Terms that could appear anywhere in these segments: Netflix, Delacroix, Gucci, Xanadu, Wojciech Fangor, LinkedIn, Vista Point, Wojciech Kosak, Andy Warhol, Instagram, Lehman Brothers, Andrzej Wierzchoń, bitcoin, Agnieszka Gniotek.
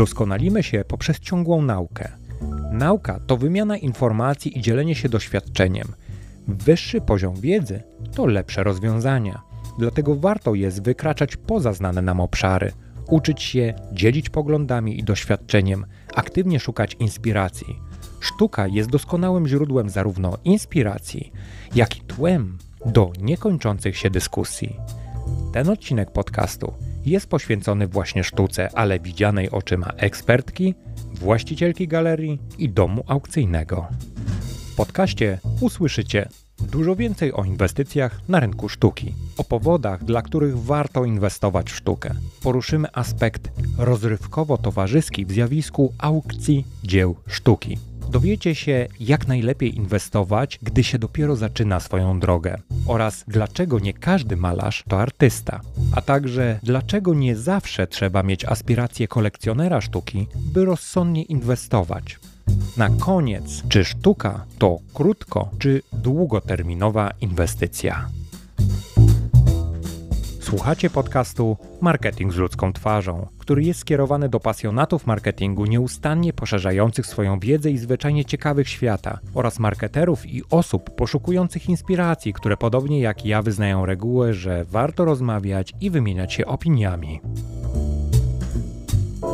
Doskonalimy się poprzez ciągłą naukę. Nauka to wymiana informacji i dzielenie się doświadczeniem. Wyższy poziom wiedzy to lepsze rozwiązania. Dlatego warto jest wykraczać poza znane nam obszary, uczyć się, dzielić poglądami i doświadczeniem, aktywnie szukać inspiracji. Sztuka jest doskonałym źródłem zarówno inspiracji, jak i tłem do niekończących się dyskusji. Ten odcinek podcastu jest poświęcony właśnie sztuce, ale widzianej oczyma ekspertki, właścicielki galerii i domu aukcyjnego. W podcaście usłyszycie dużo więcej o inwestycjach na rynku sztuki, o powodach, dla których warto inwestować w sztukę. Poruszymy aspekt rozrywkowo-towarzyski w zjawisku aukcji dzieł sztuki. Dowiecie się, jak najlepiej inwestować, gdy się dopiero zaczyna swoją drogę, oraz dlaczego nie każdy malarz to artysta, a także dlaczego nie zawsze trzeba mieć aspiracje kolekcjonera sztuki, by rozsądnie inwestować. Na koniec, czy sztuka to krótko czy długoterminowa inwestycja? Słuchacie podcastu Marketing z ludzką twarzą, który jest skierowany do pasjonatów marketingu nieustannie poszerzających swoją wiedzę i zwyczajnie ciekawych świata oraz marketerów i osób poszukujących inspiracji, które podobnie jak ja wyznają regułę, że warto rozmawiać i wymieniać się opiniami.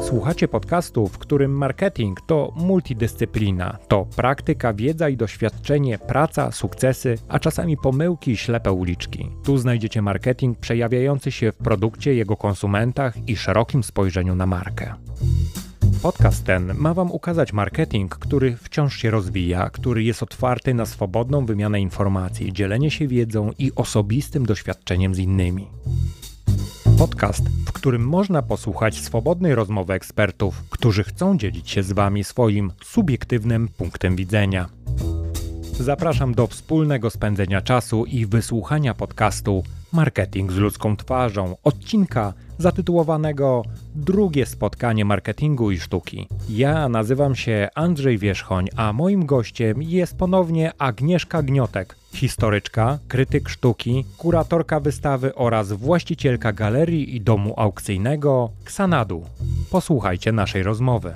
Słuchacie podcastu, w którym marketing to multidyscyplina, to praktyka, wiedza i doświadczenie, praca, sukcesy, a czasami pomyłki i ślepe uliczki. Tu znajdziecie marketing przejawiający się w produkcie, jego konsumentach i szerokim spojrzeniu na markę. Podcast ten ma Wam ukazać marketing, który wciąż się rozwija, który jest otwarty na swobodną wymianę informacji, dzielenie się wiedzą i osobistym doświadczeniem z innymi. Podcast, w którym można posłuchać swobodnej rozmowy ekspertów, którzy chcą dzielić się z Wami swoim subiektywnym punktem widzenia. Zapraszam do wspólnego spędzenia czasu i wysłuchania podcastu Marketing z ludzką twarzą, odcinka zatytułowanego Drugie spotkanie marketingu i sztuki. Ja nazywam się Andrzej Wierzchoń, a moim gościem jest ponownie Agnieszka Gniotek, historyczka, krytyk sztuki, kuratorka wystawy oraz właścicielka galerii i domu aukcyjnego Xanadu. Posłuchajcie naszej rozmowy.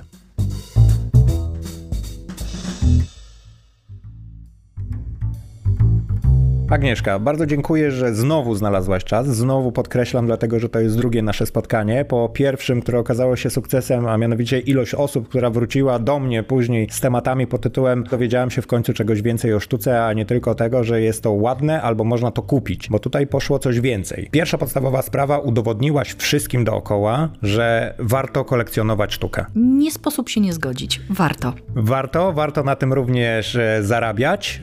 Agnieszka, bardzo dziękuję, że znowu znalazłaś czas. Znowu podkreślam, dlatego że to jest drugie nasze spotkanie. Po pierwszym, które okazało się sukcesem, a mianowicie ilość osób, która wróciła do mnie później z tematami pod tytułem dowiedziałem się w końcu czegoś więcej o sztuce, a nie tylko tego, że jest to ładne albo można to kupić, bo tutaj poszło coś więcej. Pierwsza podstawowa sprawa, udowodniłaś wszystkim dookoła, że warto kolekcjonować sztukę. Nie sposób się nie zgodzić. Warto. Warto na tym również zarabiać,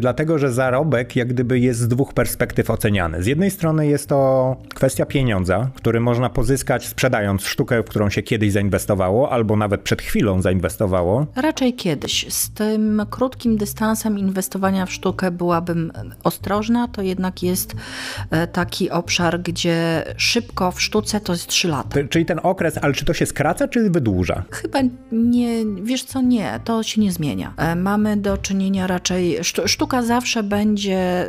dlatego że zarobek jak gdyby jest z dwóch perspektyw oceniany. Z jednej strony jest to kwestia pieniądza, który można pozyskać sprzedając sztukę, w którą się kiedyś zainwestowało, albo nawet przed chwilą zainwestowało. Raczej kiedyś. Z tym krótkim dystansem inwestowania w sztukę byłabym ostrożna. To jednak jest taki obszar, gdzie szybko w sztuce to jest 3 lata. Czyli ten okres, ale czy to się skraca, czy wydłuża? Chyba nie, wiesz co, nie, to się nie zmienia. Mamy do czynienia raczej, sztuka zawsze będzie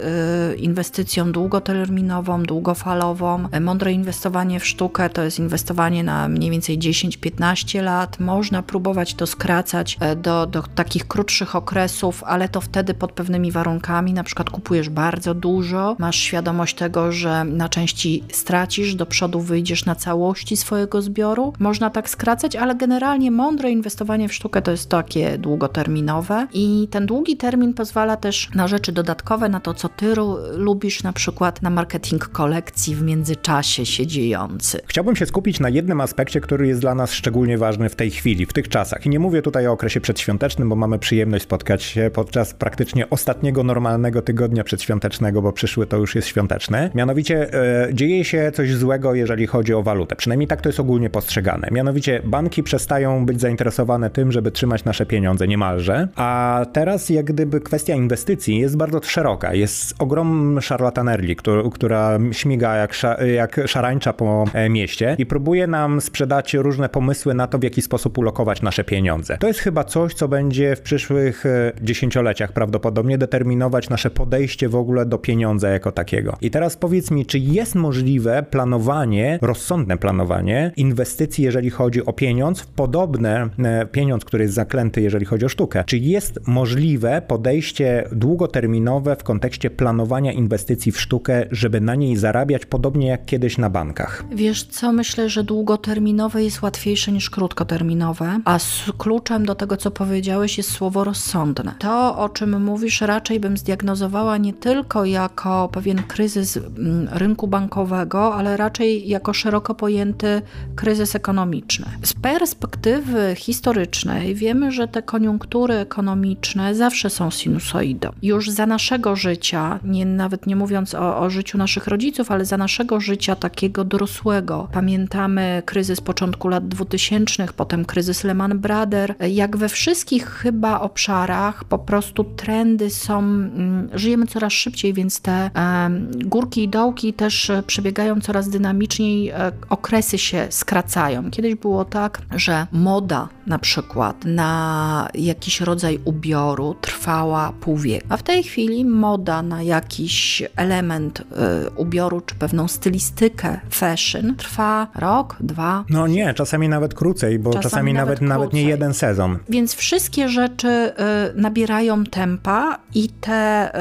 inwestycją długoterminową, długofalową. Mądre inwestowanie w sztukę to jest inwestowanie na mniej więcej 10-15 lat. Można próbować to skracać do takich krótszych okresów, ale to wtedy pod pewnymi warunkami, na przykład kupujesz bardzo dużo, masz świadomość tego, że na części stracisz, do przodu wyjdziesz na całości swojego zbioru. Można tak skracać, ale generalnie mądre inwestowanie w sztukę to jest takie długoterminowe i ten długi termin pozwala też na rzeczy dodatkowe, na to, co ty lubisz, na przykład na marketing kolekcji w międzyczasie się dziejący. Chciałbym się skupić na jednym aspekcie, który jest dla nas szczególnie ważny w tej chwili, w tych czasach. I nie mówię tutaj o okresie przedświątecznym, bo mamy przyjemność spotkać się podczas praktycznie ostatniego normalnego tygodnia przedświątecznego, bo przyszły to już jest świąteczne. Mianowicie dzieje się coś złego, jeżeli chodzi o walutę. Przynajmniej tak to jest ogólnie postrzegane. Mianowicie banki przestają być zainteresowane tym, żeby trzymać nasze pieniądze niemalże, a teraz jak gdyby kwestia inwestycji jest bardzo szeroka. Jest jest ogrom szarlatanerii, która śmiga jak szarańcza po mieście i próbuje nam sprzedać różne pomysły na to, w jaki sposób ulokować nasze pieniądze. To jest chyba coś, co będzie w przyszłych dziesięcioleciach prawdopodobnie determinować nasze podejście w ogóle do pieniądza jako takiego. I teraz powiedz mi, czy jest możliwe planowanie, rozsądne planowanie inwestycji, jeżeli chodzi o pieniądz, podobne pieniądz, który jest zaklęty, jeżeli chodzi o sztukę. Czy jest możliwe podejście długoterminowe w kontekście planowania inwestycji w sztukę, żeby na niej zarabiać, podobnie jak kiedyś na bankach? Wiesz co, myślę, że długoterminowe jest łatwiejsze niż krótkoterminowe, a kluczem do tego, co powiedziałeś, jest słowo rozsądne. To, o czym mówisz, raczej bym zdiagnozowała nie tylko jako pewien kryzys rynku bankowego, ale raczej jako szeroko pojęty kryzys ekonomiczny. Z perspektywy historycznej wiemy, że te koniunktury ekonomiczne zawsze są sinusoidą. Już za naszego życia, nawet nie mówiąc o życiu naszych rodziców, ale za naszego życia takiego dorosłego, pamiętamy kryzys początku lat 2000, potem kryzys Lehman Brothers. Jak we wszystkich chyba obszarach po prostu trendy są, żyjemy coraz szybciej, więc te górki i dołki też przebiegają coraz dynamiczniej, okresy się skracają. Kiedyś było tak, że moda na przykład na jakiś rodzaj ubioru trwała pół wieku, a w tej chwili moda na jakiś element ubioru czy pewną stylistykę fashion trwa rok, dwa. No nie, czasami nawet krócej, bo czasami nawet nie jeden sezon. Więc wszystkie rzeczy nabierają tempa i te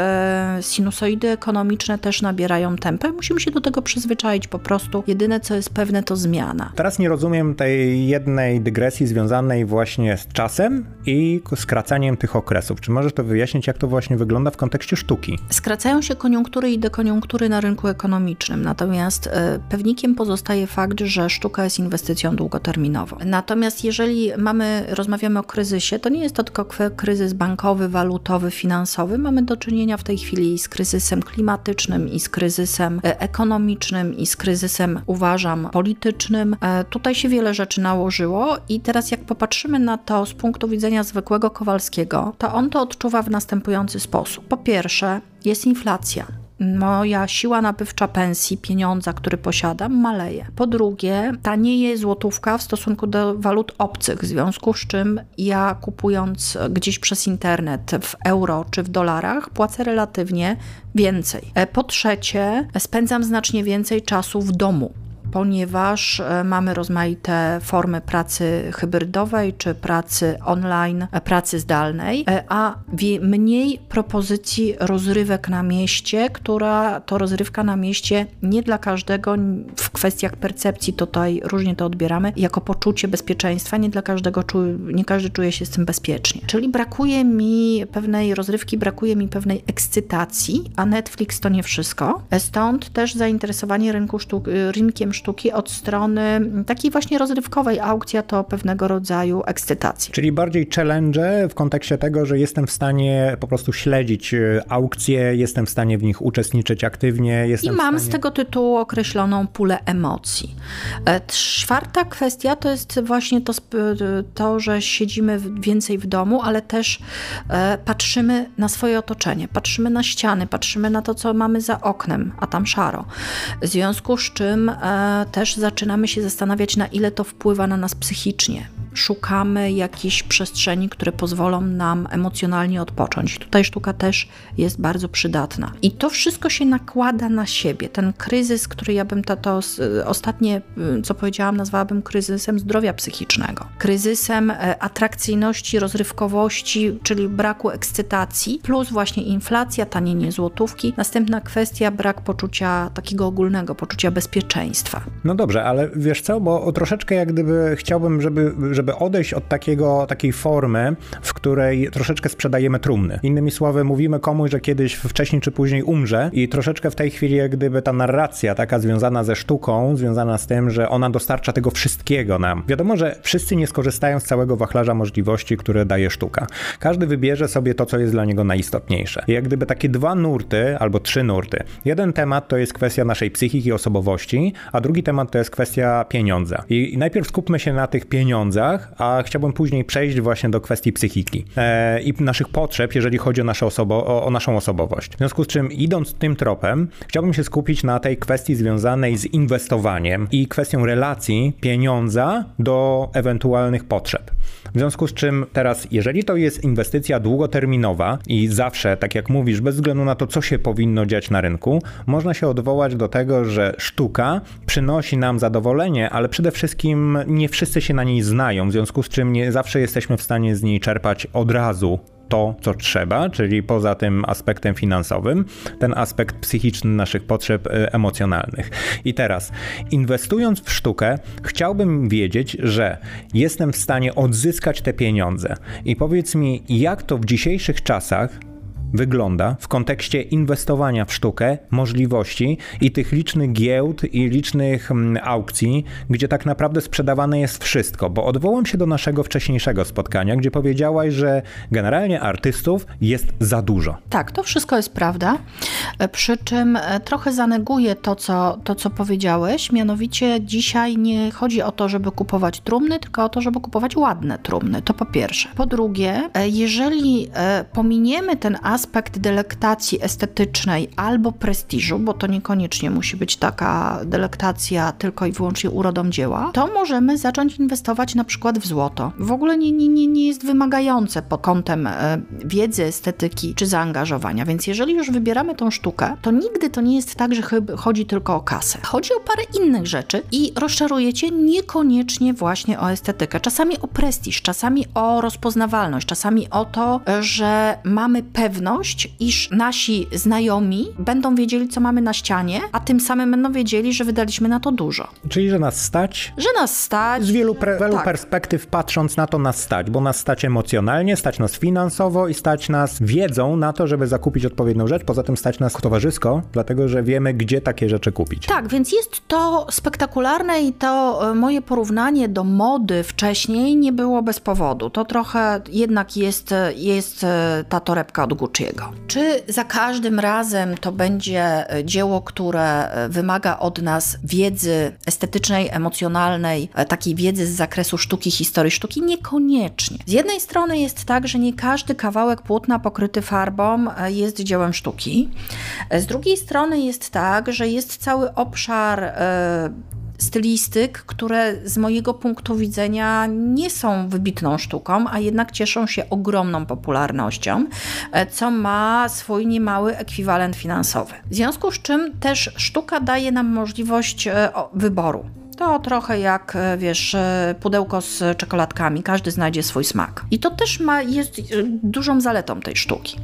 sinusoidy ekonomiczne też nabierają tempa. Musimy się do tego przyzwyczaić po prostu. Jedyne, co jest pewne, to zmiana. Teraz nie rozumiem tej jednej dygresji związanej właśnie z czasem i skracaniem tych okresów. Czy możesz to wyjaśnić, jak to właśnie wygląda w kontekście sztuki? Skracają się koniunktury i dekoniunktury na rynku ekonomicznym, natomiast pewnikiem pozostaje fakt, że sztuka jest inwestycją długoterminową. Natomiast jeżeli rozmawiamy o kryzysie, to nie jest to tylko kryzys bankowy, walutowy, finansowy. Mamy do czynienia w tej chwili z kryzysem klimatycznym i z kryzysem ekonomicznym i z kryzysem, uważam, politycznym. Tutaj się wiele rzeczy nałożyło i teraz jak popatrzymy na to z punktu widzenia zwykłego Kowalskiego, to on to odczuwa w następujący sposób. Po pierwsze, jest inflacja. Moja siła nabywcza pensji, pieniądza, który posiadam, maleje. Po drugie, tanieje złotówka w stosunku do walut obcych, w związku z czym ja, kupując gdzieś przez internet w euro czy w dolarach, płacę relatywnie więcej. Po trzecie, spędzam znacznie więcej czasu w domu, ponieważ mamy rozmaite formy pracy hybrydowej czy pracy online, pracy zdalnej, a mniej propozycji rozrywek na mieście, która to rozrywka na mieście nie dla każdego, w kwestiach percepcji tutaj różnie to odbieramy, jako poczucie bezpieczeństwa, nie dla każdego, nie każdy czuje się z tym bezpiecznie. Czyli brakuje mi pewnej rozrywki, brakuje mi pewnej ekscytacji, a Netflix to nie wszystko. Stąd też zainteresowanie rynkiem sztuki od strony takiej właśnie rozrywkowej. Aukcja to pewnego rodzaju ekscytacji. Czyli bardziej challenge w kontekście tego, że jestem w stanie po prostu śledzić aukcje, jestem w stanie w nich uczestniczyć aktywnie. Z tego tytułu określoną pulę emocji. Czwarta kwestia to jest właśnie to, że siedzimy więcej w domu, ale też patrzymy na swoje otoczenie, patrzymy na ściany, patrzymy na to, co mamy za oknem, a tam szaro. W związku z czym też zaczynamy się zastanawiać, na ile to wpływa na nas psychicznie. Szukamy jakichś przestrzeni, które pozwolą nam emocjonalnie odpocząć. Tutaj sztuka też jest bardzo przydatna. I to wszystko się nakłada na siebie. Ten kryzys, który ja bym to ostatnie, co powiedziałam, nazwałabym kryzysem zdrowia psychicznego. Kryzysem atrakcyjności, rozrywkowości, czyli braku ekscytacji, plus właśnie inflacja, tanienie złotówki. Następna kwestia, brak poczucia takiego ogólnego, poczucia bezpieczeństwa. No dobrze, ale wiesz co, bo troszeczkę jak gdyby chciałbym, żeby odejść od takiej formy, w której troszeczkę sprzedajemy trumny. Innymi słowy, mówimy komuś, że kiedyś wcześniej czy później umrze i troszeczkę w tej chwili jak gdyby ta narracja taka związana ze sztuką, związana z tym, że ona dostarcza tego wszystkiego nam. Wiadomo, że wszyscy nie skorzystają z całego wachlarza możliwości, które daje sztuka. Każdy wybierze sobie to, co jest dla niego najistotniejsze. I jak gdyby takie dwa nurty, albo trzy nurty. Jeden temat to jest kwestia naszej psychiki i osobowości, a drugi temat to jest kwestia pieniądza. I najpierw skupmy się na tych pieniądzach, książkach, a chciałbym później przejść właśnie do kwestii psychiki i naszych potrzeb, jeżeli chodzi o, naszą osobowość. W związku z czym, idąc tym tropem, chciałbym się skupić na tej kwestii związanej z inwestowaniem i kwestią relacji pieniądza do ewentualnych potrzeb. W związku z czym teraz, jeżeli to jest inwestycja długoterminowa i zawsze, tak jak mówisz, bez względu na to, co się powinno dziać na rynku, można się odwołać do tego, że sztuka przynosi nam zadowolenie, ale przede wszystkim nie wszyscy się na niej znają, w związku z czym nie zawsze jesteśmy w stanie z niej czerpać od razu to, co trzeba, czyli poza tym aspektem finansowym, ten aspekt psychiczny naszych potrzeb emocjonalnych. I teraz, inwestując w sztukę, chciałbym wiedzieć, że jestem w stanie odzyskać te pieniądze. I powiedz mi, jak to w dzisiejszych czasach wygląda w kontekście inwestowania w sztukę, możliwości i tych licznych giełd i licznych aukcji, gdzie tak naprawdę sprzedawane jest wszystko, bo odwołam się do naszego wcześniejszego spotkania, gdzie powiedziałaś, że generalnie artystów jest za dużo. Tak, to wszystko jest prawda, przy czym trochę zaneguję to, co powiedziałeś, mianowicie dzisiaj nie chodzi o to, żeby kupować trumny, tylko o to, żeby kupować ładne trumny, to po pierwsze. Po drugie, jeżeli pominiemy ten aspekt delektacji estetycznej albo prestiżu, bo to niekoniecznie musi być taka delektacja tylko i wyłącznie urodą dzieła, to możemy zacząć inwestować na przykład w złoto. W ogóle nie jest wymagające pod kątem wiedzy, estetyki czy zaangażowania, więc jeżeli już wybieramy tą sztukę, to nigdy to nie jest tak, że chodzi tylko o kasę. Chodzi o parę innych rzeczy i rozczarujecie niekoniecznie właśnie o estetykę. Czasami o prestiż, czasami o rozpoznawalność, czasami o to, że mamy pewność, iż nasi znajomi będą wiedzieli, co mamy na ścianie, a tym samym będą wiedzieli, że wydaliśmy na to dużo. Czyli, że nas stać? Że nas stać. Z wielu perspektyw patrząc na to nas stać, bo nas stać emocjonalnie, stać nas finansowo i stać nas wiedzą na to, żeby zakupić odpowiednią rzecz, poza tym stać nas towarzysko, dlatego, że wiemy, gdzie takie rzeczy kupić. Tak, więc jest to spektakularne i to moje porównanie do mody wcześniej nie było bez powodu. To trochę jednak jest ta torebka od Gucci'ego. Czy za każdym razem to będzie dzieło, które wymaga od nas wiedzy estetycznej, emocjonalnej, takiej wiedzy z zakresu sztuki, historii sztuki? Niekoniecznie. Z jednej strony jest tak, że nie każdy kawałek płótna pokryty farbą jest dziełem sztuki. Z drugiej strony jest tak, że jest cały obszar stylistyk, które z mojego punktu widzenia nie są wybitną sztuką, a jednak cieszą się ogromną popularnością, co ma swój niemały ekwiwalent finansowy. W związku z czym też sztuka daje nam możliwość wyboru. To trochę jak, wiesz, pudełko z czekoladkami, każdy znajdzie swój smak. I to też jest dużą zaletą tej sztuki.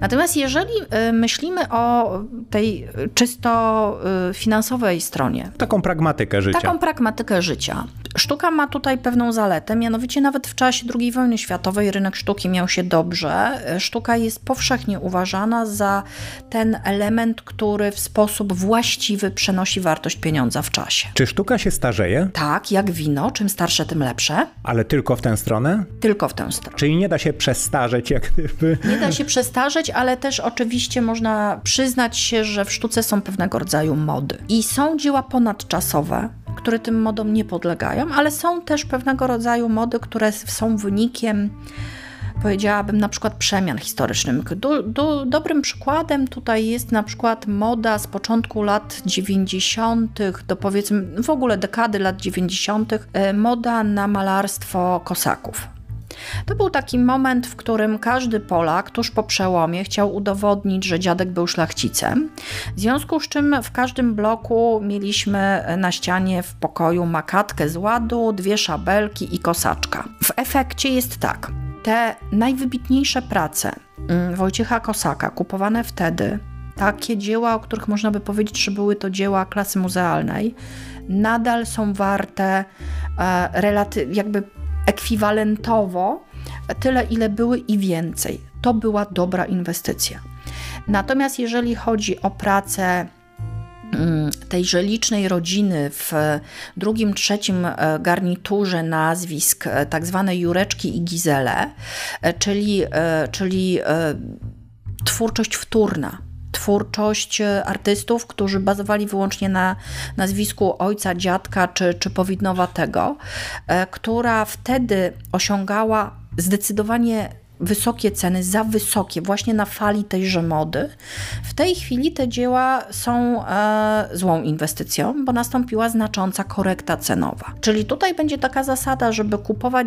Natomiast jeżeli myślimy o tej czysto finansowej stronie. Taką pragmatykę życia. Sztuka ma tutaj pewną zaletę, mianowicie nawet w czasie II wojny światowej rynek sztuki miał się dobrze. Sztuka jest powszechnie uważana za ten element, który w sposób właściwy przenosi wartość pieniądza w czasie. Czy sztuka się starzeje? Tak, jak wino. Czym starsze, tym lepsze. Ale tylko w tę stronę? Tylko w tę stronę. Czyli nie da się przestarzeć, jak gdyby. Nie da się przestarzeć, ale też oczywiście można przyznać się, że w sztuce są pewnego rodzaju mody. I są dzieła ponadczasowe, które tym modom nie podlegają, ale są też pewnego rodzaju mody, które są wynikiem, powiedziałabym, na przykład przemian historycznych. Dobrym przykładem tutaj jest na przykład moda z początku lat 90. do powiedzmy w ogóle dekady lat 90. moda na malarstwo Kosaków. To był taki moment, w którym każdy Polak tuż po przełomie chciał udowodnić, że dziadek był szlachcicem. W związku z czym w każdym bloku mieliśmy na ścianie w pokoju makatkę z ładu, dwie szabelki i kosaczka. W efekcie jest tak. Te najwybitniejsze prace Wojciecha Kosaka, kupowane wtedy, takie dzieła, o których można by powiedzieć, że były to dzieła klasy muzealnej, nadal są warte jakby ekwiwalentowo tyle, ile były i więcej. To była dobra inwestycja. Natomiast jeżeli chodzi o pracę tejże licznej rodziny w drugim, trzecim garniturze nazwisk tak zwane Jureczki i Gizele, czyli twórczość wtórna, twórczość artystów, którzy bazowali wyłącznie na nazwisku ojca, dziadka czy powidnowatego, która wtedy osiągała zdecydowanie wysokie ceny, za wysokie, właśnie na fali tejże mody. W tej chwili te dzieła są złą inwestycją, bo nastąpiła znacząca korekta cenowa. Czyli tutaj będzie taka zasada, żeby kupować,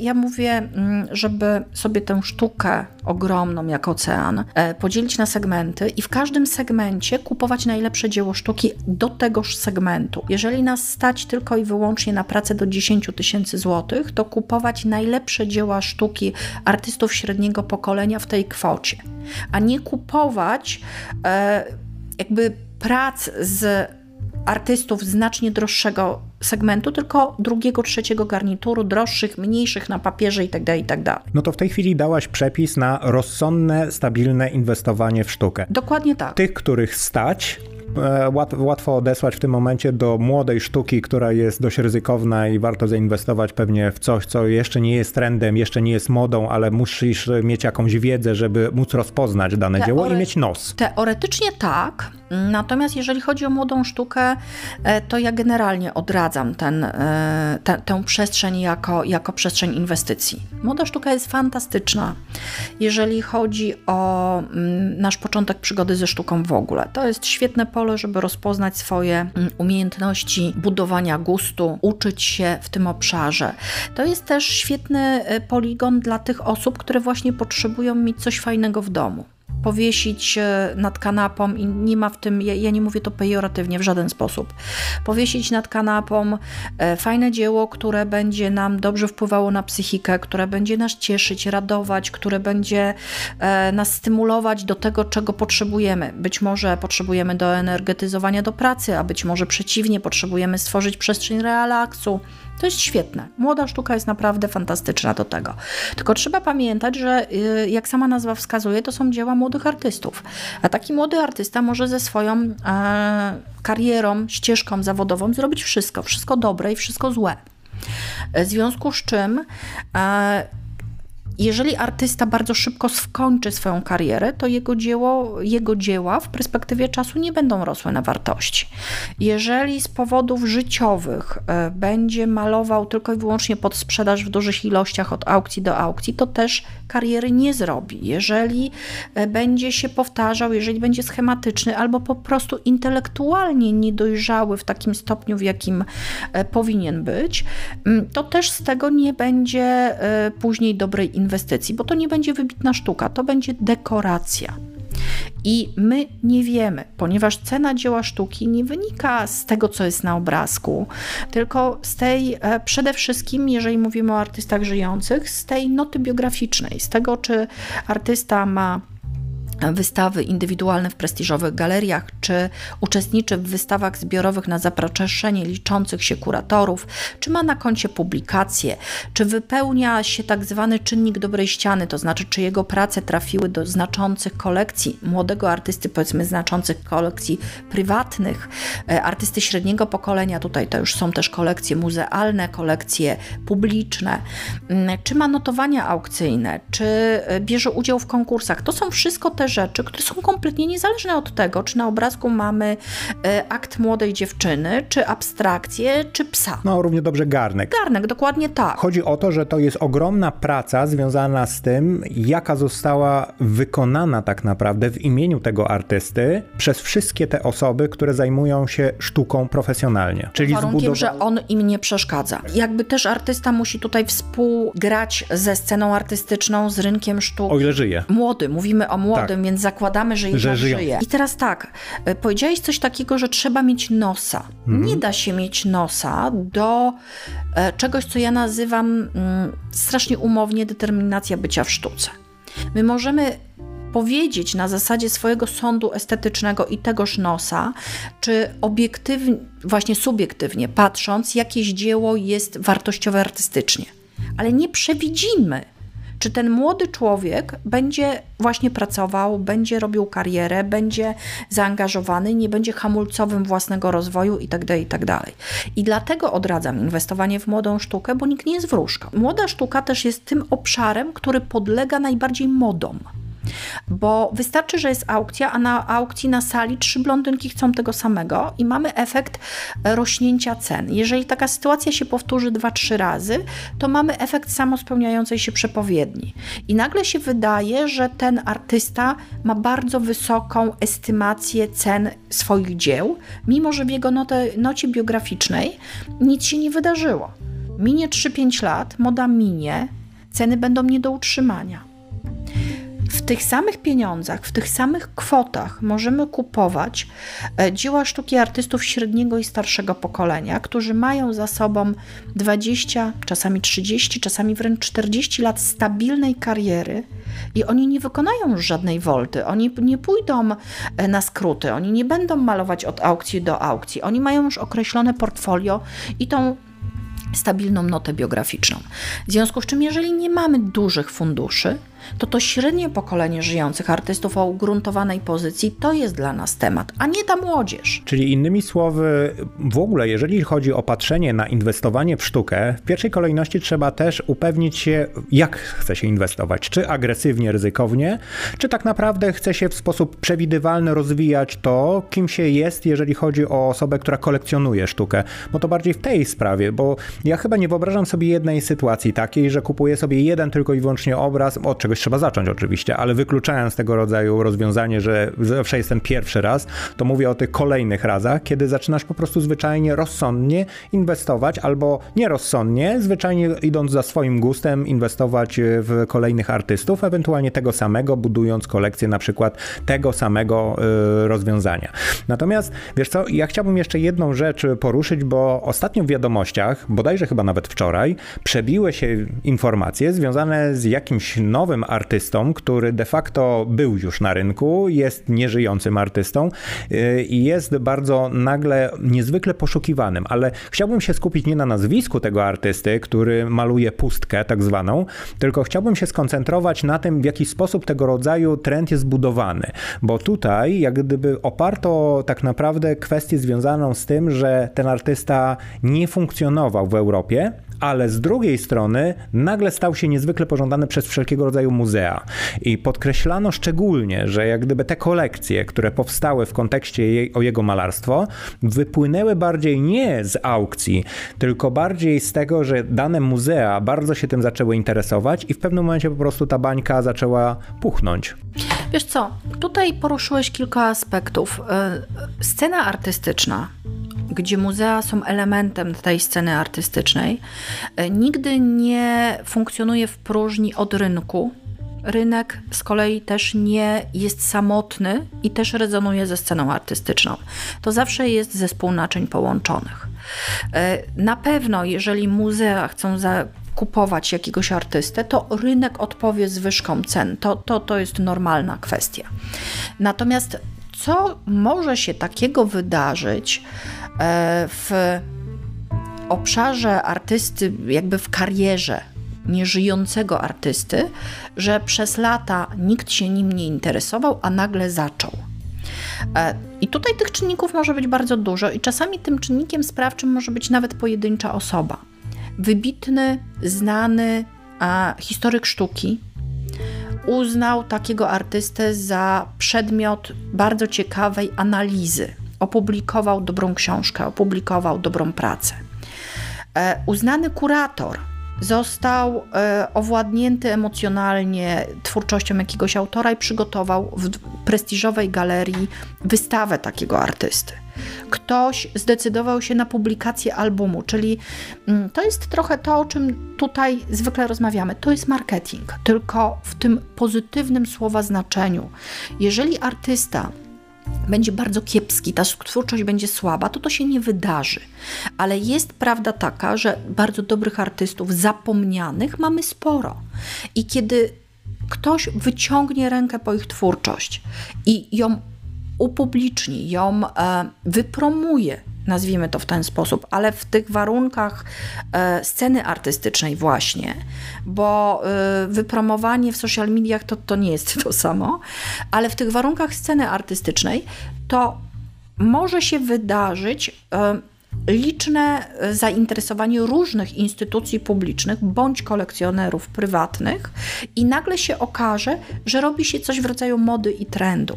ja mówię, żeby sobie tę sztukę ogromną jak ocean podzielić na segmenty i w każdym segmencie kupować najlepsze dzieło sztuki do tegoż segmentu. Jeżeli nas stać tylko i wyłącznie na pracę do 10 000 złotych, to kupować najlepsze dzieła sztuki artystów średniego pokolenia w tej kwocie, a nie kupować jakby prac z artystów znacznie droższego segmentu, tylko drugiego, trzeciego garnituru, droższych, mniejszych na papierze itd., itd. No to w tej chwili dałaś przepis na rozsądne, stabilne inwestowanie w sztukę. Dokładnie tak. Tych, których stać, łatwo odesłać w tym momencie do młodej sztuki, która jest dość ryzykowna i warto zainwestować pewnie w coś, co jeszcze nie jest trendem, jeszcze nie jest modą, ale musisz mieć jakąś wiedzę, żeby móc rozpoznać dane dzieło i mieć nos. Teoretycznie tak, natomiast jeżeli chodzi o młodą sztukę, to ja generalnie odradzam tę przestrzeń jako przestrzeń inwestycji. Młoda sztuka jest fantastyczna, jeżeli chodzi o nasz początek przygody ze sztuką w ogóle. To jest świetne pole, żeby rozpoznać swoje umiejętności budowania gustu, uczyć się w tym obszarze. To jest też świetny poligon dla tych osób, które właśnie potrzebują mieć coś fajnego w domu. Powiesić nad kanapą i nie ma w tym, ja nie mówię to pejoratywnie w żaden sposób, powiesić nad kanapą fajne dzieło, które będzie nam dobrze wpływało na psychikę, które będzie nas cieszyć, radować, które będzie nas stymulować do tego, czego potrzebujemy. Być może potrzebujemy do energetyzowania do pracy, a być może przeciwnie, potrzebujemy stworzyć przestrzeń relaksu. To jest świetne. Młoda sztuka jest naprawdę fantastyczna do tego. Tylko trzeba pamiętać, że jak sama nazwa wskazuje, to są dzieła młodych artystów. A taki młody artysta może ze swoją karierą, ścieżką zawodową zrobić wszystko. Wszystko dobre i wszystko złe. W związku z czym jeżeli artysta bardzo szybko skończy swoją karierę, to jego dzieła w perspektywie czasu nie będą rosły na wartości. Jeżeli z powodów życiowych będzie malował tylko i wyłącznie pod sprzedaż w dużych ilościach od aukcji do aukcji, to też kariery nie zrobi. Jeżeli będzie się powtarzał, jeżeli będzie schematyczny albo po prostu intelektualnie niedojrzały w takim stopniu, w jakim powinien być, to też z tego nie będzie później dobrej inwestycji, bo to nie będzie wybitna sztuka, to będzie dekoracja. I my nie wiemy, ponieważ cena dzieła sztuki nie wynika z tego, co jest na obrazku, tylko z tej, przede wszystkim, jeżeli mówimy o artystach żyjących, z tej noty biograficznej, z tego, czy artysta ma wystawy indywidualne w prestiżowych galeriach, czy uczestniczy w wystawach zbiorowych na zaproszenie liczących się kuratorów, czy ma na koncie publikacje, czy wypełnia się tak zwany czynnik dobrej ściany, to znaczy czy jego prace trafiły do znaczących kolekcji młodego artysty, powiedzmy znaczących kolekcji prywatnych, artysty średniego pokolenia, tutaj to już są też kolekcje muzealne, kolekcje publiczne, czy ma notowania aukcyjne, czy bierze udział w konkursach. To są wszystko te rzeczy, które są kompletnie niezależne od tego, czy na obrazku mamy akt młodej dziewczyny, czy abstrakcję, czy psa. No, równie dobrze garnek. Garnek, dokładnie tak. Chodzi o to, że to jest ogromna praca związana z tym, jaka została wykonana tak naprawdę w imieniu tego artysty przez wszystkie te osoby, które zajmują się sztuką profesjonalnie. Czyli warunkiem, że on im nie przeszkadza. Jakby też artysta musi tutaj współgrać ze sceną artystyczną, z rynkiem sztuki. O ile żyje. Młody, mówimy o młodym, tak. Więc zakładamy, że jednak żyje. I teraz tak, powiedziałeś coś takiego, że trzeba mieć nosa. Nie da się mieć nosa do czegoś, co ja nazywam strasznie umownie determinacja bycia w sztuce. My możemy powiedzieć na zasadzie swojego sądu estetycznego i tegoż nosa, czy obiektywnie, właśnie subiektywnie patrząc, jakieś dzieło jest wartościowe artystycznie. Ale nie przewidzimy, czy ten młody człowiek będzie właśnie pracował, będzie robił karierę, będzie zaangażowany, nie będzie hamulcowym własnego rozwoju itd., itd. I dlatego odradzam inwestowanie w młodą sztukę, bo nikt nie jest wróżką. Młoda sztuka też jest tym obszarem, który podlega najbardziej modom. Bo wystarczy, że jest aukcja, a na aukcji na sali 3 blondynki chcą tego samego i mamy efekt rośnięcia cen. Jeżeli taka sytuacja się powtórzy 2-3 razy, to mamy efekt samospełniającej się przepowiedni. I nagle się wydaje, że ten artysta ma bardzo wysoką estymację cen swoich dzieł, mimo że w jego nocie biograficznej nic się nie wydarzyło. Minie 3-5 lat, moda minie, ceny będą nie do utrzymania. W tych samych pieniądzach, w tych samych kwotach możemy kupować dzieła sztuki artystów średniego i starszego pokolenia, którzy mają za sobą 20, czasami 30, czasami wręcz 40 lat stabilnej kariery i oni nie wykonają już żadnej wolty, oni nie pójdą na skróty, oni nie będą malować od aukcji do aukcji, oni mają już określone portfolio i tą stabilną notę biograficzną. W związku z czym, jeżeli nie mamy dużych funduszy, to to średnie pokolenie żyjących artystów o ugruntowanej pozycji to jest dla nas temat, a nie ta młodzież. Czyli innymi słowy, w ogóle jeżeli chodzi o patrzenie na inwestowanie w sztukę, w pierwszej kolejności trzeba też upewnić się, jak chce się inwestować, czy agresywnie, ryzykownie, czy tak naprawdę chce się w sposób przewidywalny rozwijać to, kim się jest, jeżeli chodzi o osobę, która kolekcjonuje sztukę, bo to bardziej w tej sprawie, bo ja chyba nie wyobrażam sobie jednej sytuacji takiej, że kupuję sobie jeden tylko i wyłącznie obraz, od czego trzeba zacząć oczywiście, ale wykluczając tego rodzaju rozwiązanie, że zawsze jest ten pierwszy raz, to mówię o tych kolejnych razach, kiedy zaczynasz po prostu zwyczajnie rozsądnie inwestować albo nierozsądnie, zwyczajnie idąc za swoim gustem, inwestować w kolejnych artystów, ewentualnie tego samego, budując kolekcję na przykład tego samego rozwiązania. Natomiast, wiesz co, ja chciałbym jeszcze jedną rzecz poruszyć, bo ostatnio w wiadomościach, bodajże chyba nawet wczoraj, przebiły się informacje związane z jakimś nowym artystą, który de facto był już na rynku, jest nieżyjącym artystą i jest bardzo nagle, niezwykle poszukiwanym, ale chciałbym się skupić nie na nazwisku tego artysty, który maluje pustkę tak zwaną, tylko chciałbym się skoncentrować na tym, w jaki sposób tego rodzaju trend jest budowany, bo tutaj jak gdyby oparto tak naprawdę kwestię związaną z tym, że ten artysta nie funkcjonował w Europie, ale z drugiej strony nagle stał się niezwykle pożądany przez wszelkiego rodzaju muzea. I podkreślano szczególnie, że jak gdyby te kolekcje, które powstały w kontekście o jego malarstwo, wypłynęły bardziej nie z aukcji, tylko bardziej z tego, że dane muzea bardzo się tym zaczęły interesować i w pewnym momencie po prostu ta bańka zaczęła puchnąć. Wiesz co, tutaj poruszyłeś kilka aspektów. Scena artystyczna, gdzie muzea są elementem tej sceny artystycznej, nigdy nie funkcjonuje w próżni od rynku. Rynek z kolei też nie jest samotny i też rezonuje ze sceną artystyczną. To zawsze jest zespół naczyń połączonych. Na pewno, jeżeli muzea chcą kupować jakiegoś artystę, to rynek odpowie zwyżką cen. To jest normalna kwestia. Natomiast co może się takiego wydarzyć w obszarze artysty, jakby w karierze nieżyjącego artysty, że przez lata nikt się nim nie interesował, a nagle zaczął. I tutaj tych czynników może być bardzo dużo i czasami tym czynnikiem sprawczym może być nawet pojedyncza osoba. Wybitny, znany historyk sztuki uznał takiego artystę za przedmiot bardzo ciekawej analizy. Opublikował dobrą książkę, opublikował dobrą pracę. Uznany kurator został owładnięty emocjonalnie twórczością jakiegoś autora i przygotował w prestiżowej galerii wystawę takiego artysty. Ktoś zdecydował się na publikację albumu, czyli to jest trochę to, o czym tutaj zwykle rozmawiamy. To jest marketing, tylko w tym pozytywnym słowa znaczeniu. Jeżeli artysta będzie bardzo kiepski, ta twórczość będzie słaba, to się nie wydarzy. Ale jest prawda taka, że bardzo dobrych artystów zapomnianych mamy sporo. I kiedy ktoś wyciągnie rękę po ich twórczość i ją upubliczni, ją wypromuje, nazwijmy to w ten sposób, ale w tych warunkach sceny artystycznej właśnie, bo wypromowanie w social mediach to nie jest to samo, ale w tych warunkach sceny artystycznej to może się wydarzyć liczne zainteresowanie różnych instytucji publicznych bądź kolekcjonerów prywatnych i nagle się okaże, że robi się coś w rodzaju mody i trendu.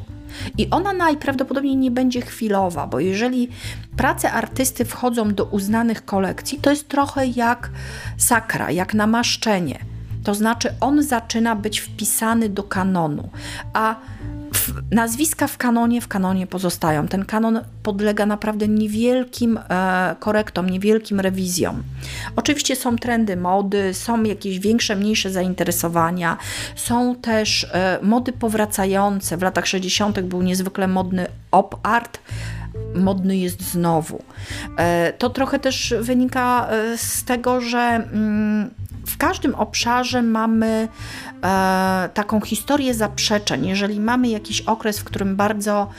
I ona najprawdopodobniej nie będzie chwilowa, bo jeżeli prace artysty wchodzą do uznanych kolekcji, to jest trochę jak sakra, jak namaszczenie. To znaczy on zaczyna być wpisany do kanonu, a nazwiska w kanonie pozostają. Ten kanon podlega naprawdę niewielkim korektom, niewielkim rewizjom. Oczywiście są trendy mody, są jakieś większe, mniejsze zainteresowania, są też mody powracające. W latach 60. był niezwykle modny op-art, modny jest znowu. To trochę też wynika z tego, że w każdym obszarze mamy taką historię zaprzeczeń. Jeżeli mamy jakiś okres, w którym bardzo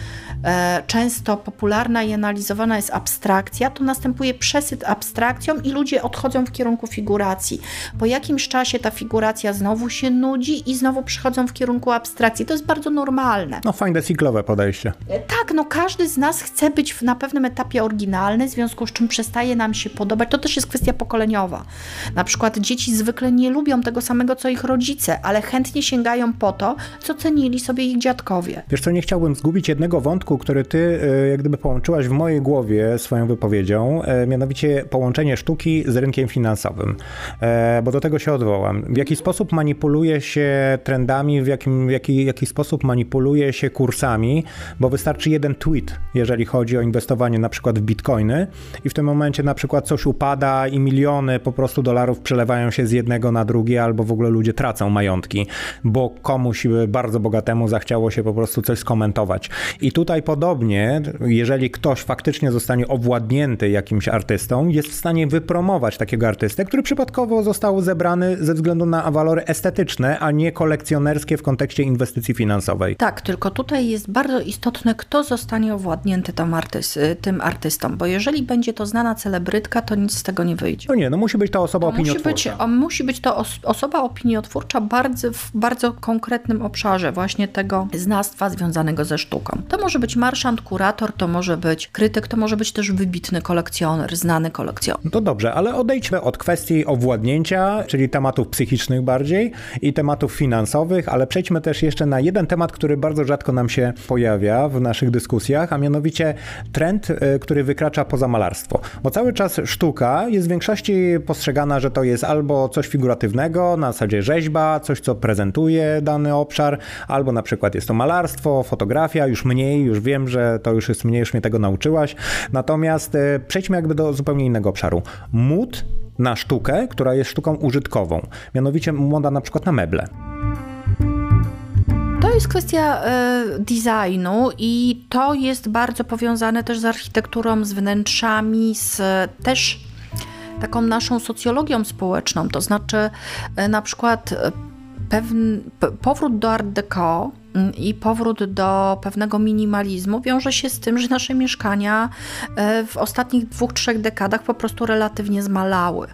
często popularna i analizowana jest abstrakcja, to następuje przesyt abstrakcją i ludzie odchodzą w kierunku figuracji. Po jakimś czasie ta figuracja znowu się nudzi i znowu przychodzą w kierunku abstrakcji. To jest bardzo normalne. No fajne cyklowe podejście. Tak, no każdy z nas chce być na pewnym etapie oryginalny, w związku z czym przestaje nam się podobać. To też jest kwestia pokoleniowa. Na przykład dzieci zwykle nie lubią tego samego, co ich rodzice, ale chętnie sięgają po to, co cenili sobie ich dziadkowie. Wiesz co, nie chciałbym zgubić jednego wątku, który ty jak gdyby połączyłaś w mojej głowie swoją wypowiedzią, mianowicie połączenie sztuki z rynkiem finansowym, bo do tego się odwołam. W jaki sposób manipuluje się trendami, w jaki sposób manipuluje się kursami, bo wystarczy jeden tweet, jeżeli chodzi o inwestowanie na przykład w bitcoiny i w tym momencie na przykład coś upada i miliony po prostu dolarów przelewają się z jednego na drugie, albo w ogóle ludzie tracą majątki, bo komuś bardzo bogatemu zachciało się po prostu coś skomentować. I tutaj podobnie, jeżeli ktoś faktycznie zostanie owładnięty jakimś artystą, jest w stanie wypromować takiego artystę, który przypadkowo został zebrany ze względu na walory estetyczne, a nie kolekcjonerskie w kontekście inwestycji finansowej. Tak, tylko tutaj jest bardzo istotne, kto zostanie owładnięty tym artystą, bo jeżeli będzie to znana celebrytka, to nic z tego nie wyjdzie. No nie, no musi być ta osoba opiniotwórcza. Musi być to osoba opiniotwórcza w bardzo konkretnym obszarze właśnie tego znawstwa związanego ze sztuką. To może być marszant, kurator, to może być krytyk, to może być też wybitny kolekcjoner, znany kolekcjoner. No to dobrze, ale odejdźmy od kwestii owładnięcia, czyli tematów psychicznych bardziej i tematów finansowych, ale przejdźmy też jeszcze na jeden temat, który bardzo rzadko nam się pojawia w naszych dyskusjach, a mianowicie trend, który wykracza poza malarstwo. Bo cały czas sztuka jest w większości postrzegana, że to jest albo coś figuratywnego, na zasadzie rzeźba, coś co prezentuje dany obszar, albo na przykład jest to malarstwo, fotografia, już mniej, już wiem, że to już jest mniej, już mnie tego nauczyłaś. Natomiast przejdźmy jakby do zupełnie innego obszaru. Mód na sztukę, która jest sztuką użytkową, mianowicie moda na przykład na meble. To jest kwestia designu i to jest bardzo powiązane też z architekturą, z wnętrzami, z też taką naszą socjologią społeczną, to znaczy na przykład powrót do Art Deco i powrót do pewnego minimalizmu wiąże się z tym, że nasze mieszkania w ostatnich 2-3 dekadach po prostu relatywnie zmalały.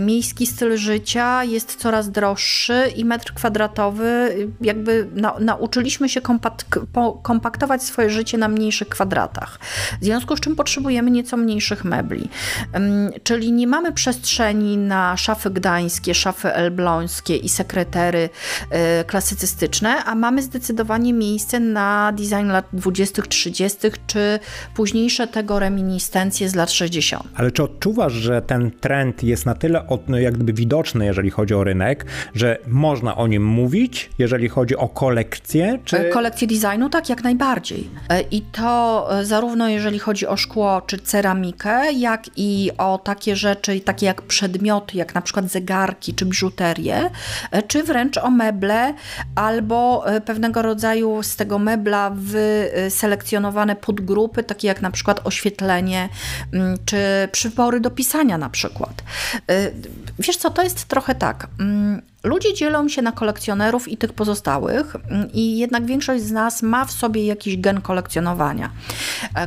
Miejski styl życia jest coraz droższy i metr kwadratowy, jakby nauczyliśmy się kompaktować swoje życie na mniejszych kwadratach, w związku z czym potrzebujemy nieco mniejszych mebli, czyli nie mamy przestrzeni na szafy gdańskie, szafy elblońskie i sekretery klasycystyczne, a mamy zdecydowanie miejsce na design lat 20, 30 czy późniejsze tego reminiscencje z lat 60. Ale czy odczuwasz, że ten trend jest na tyle jak gdyby widoczny, jeżeli chodzi o rynek, że można o nim mówić, jeżeli chodzi o kolekcję? Czy... Kolekcję designu? Tak, jak najbardziej. I to zarówno jeżeli chodzi o szkło czy ceramikę, jak i o takie rzeczy, takie jak przedmioty, jak na przykład zegarki czy biżuterię, czy wręcz o meble, albo pewnego rodzaju z tego mebla wyselekcjonowane podgrupy, takie jak na przykład oświetlenie, czy przybory do pisania na przykład. Wiesz co, to jest trochę tak, Ludzie dzielą się na kolekcjonerów i tych pozostałych i jednak większość z nas ma w sobie jakiś gen kolekcjonowania.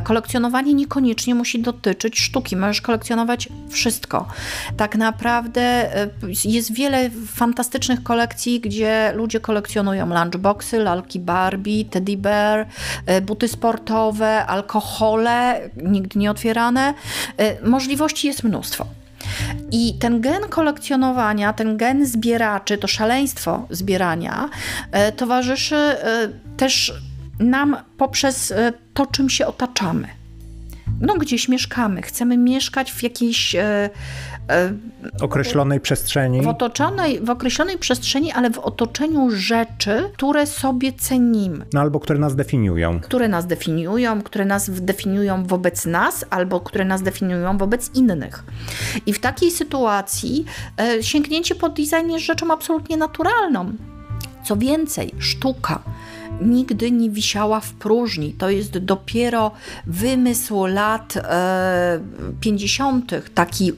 Kolekcjonowanie niekoniecznie musi dotyczyć sztuki, możesz kolekcjonować wszystko. Tak naprawdę jest wiele fantastycznych kolekcji, gdzie ludzie kolekcjonują lunchboxy, lalki Barbie, teddy bear, buty sportowe, alkohole, nigdy nie otwierane. Możliwości jest mnóstwo. I ten gen kolekcjonowania, ten gen zbieraczy, to szaleństwo zbierania towarzyszy też nam poprzez to, czym się otaczamy. No gdzieś mieszkamy, chcemy mieszkać w jakiejś określonej przestrzeni. W określonej przestrzeni, ale w otoczeniu rzeczy, które sobie cenimy. No albo które nas definiują. Które nas definiują wobec nas, albo które nas definiują wobec innych. I w takiej sytuacji sięgnięcie po design jest rzeczą absolutnie naturalną. Co więcej, sztuka nigdy nie wisiała w próżni. To jest dopiero wymysł lat 50. taki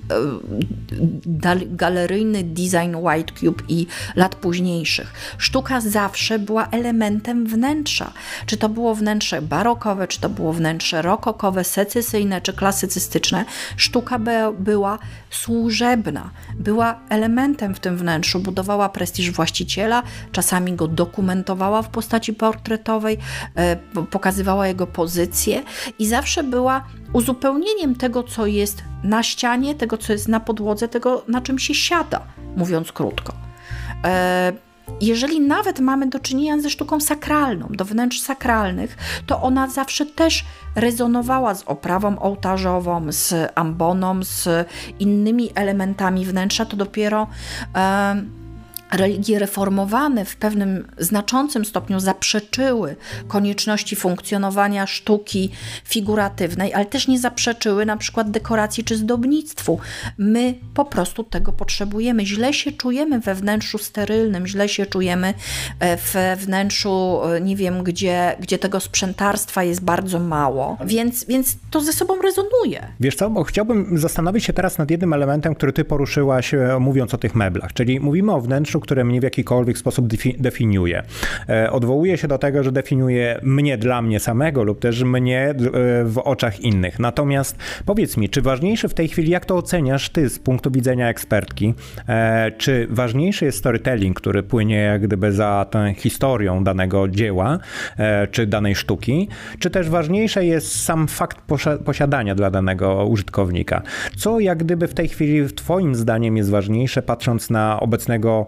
galeryjny design White Cube i lat późniejszych. Sztuka zawsze była elementem wnętrza. Czy to było wnętrze barokowe, czy to było wnętrze rokokowe, secesyjne, czy klasycystyczne. Sztuka była służebna. Była elementem w tym wnętrzu. Budowała prestiż właściciela, czasami go dokumentowała w postaci portretowej, pokazywała jego pozycję i zawsze była uzupełnieniem tego, co jest na ścianie, tego, co jest na podłodze, tego, na czym się siada, mówiąc krótko. Jeżeli nawet mamy do czynienia ze sztuką sakralną, do wnętrz sakralnych, to ona zawsze też rezonowała z oprawą ołtarzową, z amboną, z innymi elementami wnętrza, to dopiero religie reformowane w pewnym znaczącym stopniu zaprzeczyły konieczności funkcjonowania sztuki figuratywnej, ale też nie zaprzeczyły na przykład dekoracji czy zdobnictwu. My po prostu tego potrzebujemy. Źle się czujemy we wnętrzu sterylnym, źle się czujemy we wnętrzu, nie wiem, gdzie tego sprzętarstwa jest bardzo mało, więc to ze sobą rezonuje. Wiesz co, bo chciałbym zastanowić się teraz nad jednym elementem, który ty poruszyłaś, mówiąc o tych meblach, czyli mówimy o wnętrzu, które mnie w jakikolwiek sposób definiuje. Odwołuje się do tego, że definiuje mnie dla mnie samego lub też mnie w oczach innych. Natomiast powiedz mi, czy ważniejsze w tej chwili, jak to oceniasz ty z punktu widzenia ekspertki, czy ważniejszy jest storytelling, który płynie jak gdyby za tą historią danego dzieła, czy danej sztuki, czy też ważniejsze jest sam fakt posiadania dla danego użytkownika? Co jak gdyby w tej chwili twoim zdaniem jest ważniejsze, patrząc na obecnego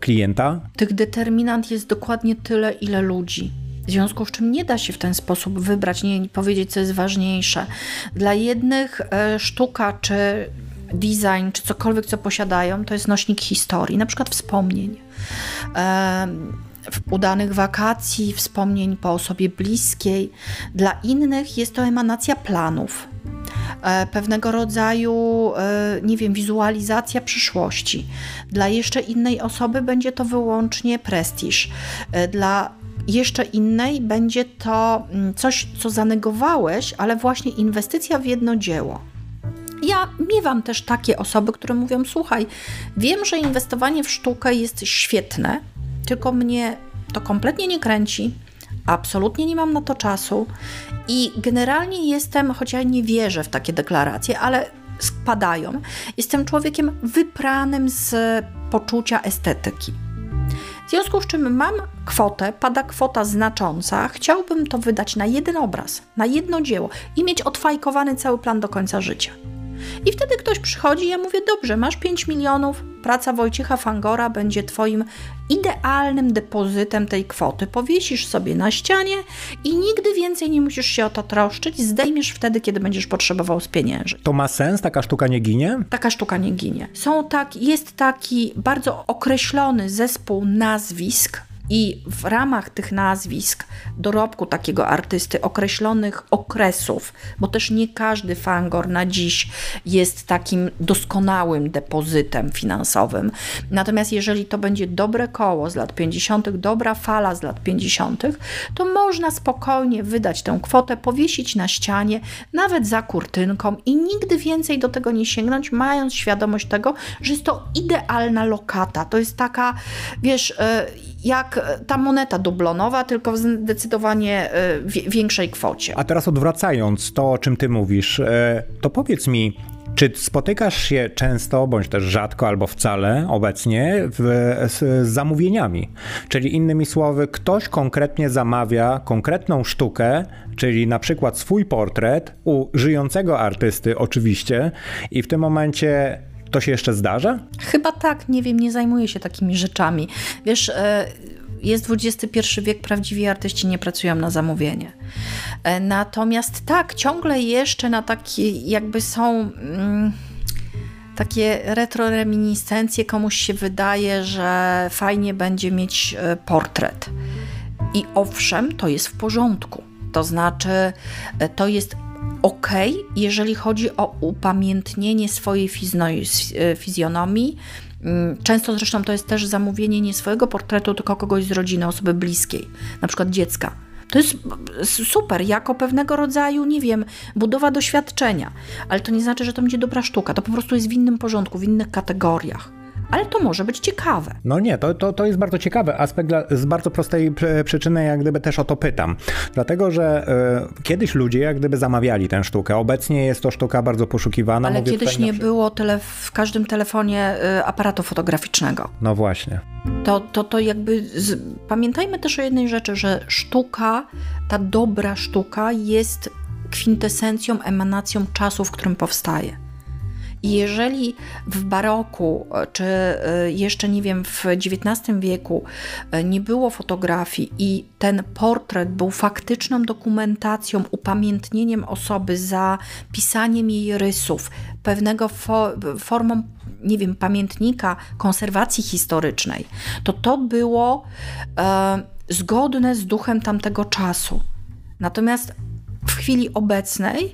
klienta? Tych determinant jest dokładnie tyle, ile ludzi. W związku z czym nie da się w ten sposób wybrać, nie powiedzieć, co jest ważniejsze. Dla jednych sztuka, czy design, czy cokolwiek, co posiadają, to jest nośnik historii, na przykład wspomnień. Udanych wakacji, wspomnień po osobie bliskiej. Dla innych jest to emanacja planów. Pewnego rodzaju, nie wiem, wizualizacja przyszłości. Dla jeszcze innej osoby będzie to wyłącznie prestiż. Dla jeszcze innej będzie to coś, co zanegowałeś, ale właśnie inwestycja w jedno dzieło. Ja miewam też takie osoby, które mówią: słuchaj, wiem, że inwestowanie w sztukę jest świetne, tylko mnie to kompletnie nie kręci, absolutnie nie mam na to czasu i generalnie jestem, choć ja nie wierzę w takie deklaracje, ale spadają, jestem człowiekiem wypranym z poczucia estetyki. W związku z czym mam kwotę, pada kwota znacząca, chciałbym to wydać na jeden obraz, na jedno dzieło i mieć odfajkowany cały plan do końca życia. I wtedy ktoś przychodzi i ja mówię: dobrze, masz 5 milionów, praca Wojciecha Fangora będzie twoim idealnym depozytem tej kwoty. Powiesisz sobie na ścianie i nigdy więcej nie musisz się o to troszczyć, zdejmiesz wtedy, kiedy będziesz potrzebował z pieniędzy. To ma sens? Taka sztuka nie ginie? Taka sztuka nie ginie. Jest taki bardzo określony zespół nazwisk, I w ramach tych nazwisk, dorobku takiego artysty, określonych okresów, bo też nie każdy Fangor na dziś jest takim doskonałym depozytem finansowym. Natomiast jeżeli to będzie dobre koło z lat 50., dobra fala z lat 50., to można spokojnie wydać tę kwotę, powiesić na ścianie, nawet za kurtynką i nigdy więcej do tego nie sięgnąć, mając świadomość tego, że jest to idealna lokata. To jest taka, wiesz, jak ta moneta dublonowa, tylko w zdecydowanie większej kwocie. A teraz odwracając to, o czym ty mówisz, to powiedz mi, czy spotykasz się często, bądź też rzadko, albo wcale obecnie z zamówieniami? Czyli innymi słowy, ktoś konkretnie zamawia konkretną sztukę, czyli na przykład swój portret u żyjącego artysty oczywiście i w tym momencie... To się jeszcze zdarza? Chyba tak, nie wiem, nie zajmuję się takimi rzeczami. Wiesz, jest XXI wiek, prawdziwi artyści nie pracują na zamówienie. Natomiast tak, ciągle jeszcze na takie jakby są... Takie retroreminiscencje, komuś się wydaje, że fajnie będzie mieć portret. I owszem, to jest w porządku. To znaczy, to jest okej, jeżeli chodzi o upamiętnienie swojej fizjonomii. Często zresztą to jest też zamówienie nie swojego portretu, tylko kogoś z rodziny, osoby bliskiej, na przykład dziecka. To jest super, jako pewnego rodzaju, nie wiem, budowa doświadczenia, ale to nie znaczy, że to będzie dobra sztuka, to po prostu jest w innym porządku, w innych kategoriach. Ale to może być ciekawe. No nie, to jest bardzo ciekawy aspekt z bardzo prostej przyczyny, jak gdyby też o to pytam. Dlatego, że kiedyś ludzie jak gdyby zamawiali tę sztukę. Obecnie jest to sztuka bardzo poszukiwana. Ale mówię, kiedyś nie było w każdym telefonie aparatu fotograficznego. No właśnie. Pamiętajmy też o jednej rzeczy, że sztuka, ta dobra sztuka jest kwintesencją, emanacją czasu, w którym powstaje. I jeżeli w baroku, czy jeszcze nie wiem, w XIX wieku nie było fotografii i ten portret był faktyczną dokumentacją, upamiętnieniem osoby, zapisaniem jej rysów, pewnego formą, nie wiem, pamiętnika, konserwacji historycznej, to było zgodne z duchem tamtego czasu. Natomiast w chwili obecnej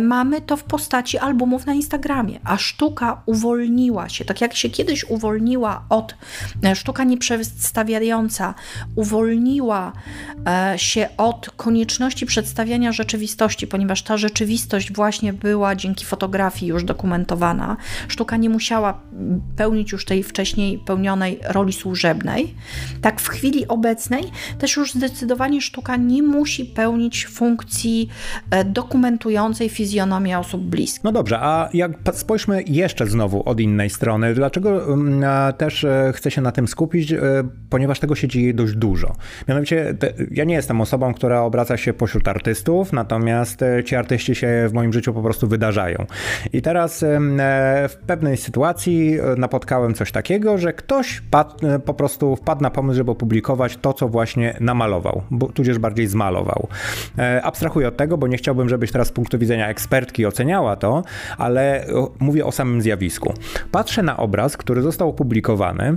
mamy to w postaci albumów na Instagramie, a sztuka uwolniła się, tak jak się kiedyś uwolniła sztuka nieprzedstawiająca, uwolniła się od konieczności przedstawiania rzeczywistości, ponieważ ta rzeczywistość właśnie była dzięki fotografii już dokumentowana. Sztuka nie musiała pełnić już tej wcześniej pełnionej roli służebnej. Tak w chwili obecnej też już zdecydowanie sztuka nie musi pełnić funkcji dokumentującej fizjonomię osób bliskich. No dobrze, a jak spojrzmy jeszcze znowu od innej strony, dlaczego też chcę się na tym skupić, ponieważ tego się dzieje dość dużo. Mianowicie ja nie jestem osobą, która obraca się pośród artystów, natomiast ci artyści się w moim życiu po prostu wydarzają. I teraz w pewnej sytuacji napotkałem coś takiego, że ktoś po prostu wpadł na pomysł, żeby opublikować to, co właśnie namalował, tudzież bardziej zmalował. Abstrahuję od tego, bo nie chciałbym, żebyś teraz z punktu widzenia ekspertki oceniała to, ale mówię o samym zjawisku. Patrzę na obraz, który został opublikowany.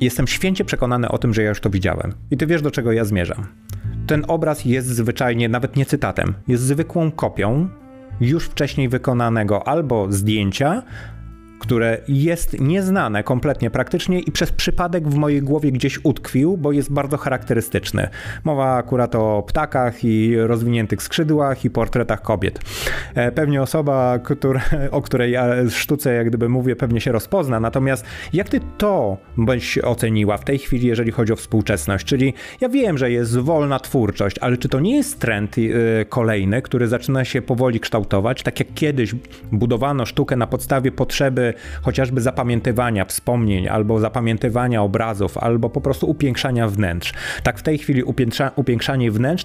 Jestem święcie przekonany o tym, że ja już to widziałem. I ty wiesz, do czego ja zmierzam. Ten obraz jest zwyczajnie, nawet nie cytatem, jest zwykłą kopią już wcześniej wykonanego albo zdjęcia, które jest nieznane kompletnie praktycznie i przez przypadek w mojej głowie gdzieś utkwił, bo jest bardzo charakterystyczny. Mowa akurat o ptakach i rozwiniętych skrzydłach i portretach kobiet. Pewnie osoba, o której ja w sztuce jak gdyby mówię, pewnie się rozpozna. Natomiast jak ty to byś oceniła w tej chwili, jeżeli chodzi o współczesność? Czyli ja wiem, że jest wolna twórczość, ale czy to nie jest trend kolejny, który zaczyna się powoli kształtować? Tak jak kiedyś budowano sztukę na podstawie potrzeby chociażby zapamiętywania wspomnień, albo zapamiętywania obrazów, albo po prostu upiększania wnętrz. Tak w tej chwili upiększanie wnętrz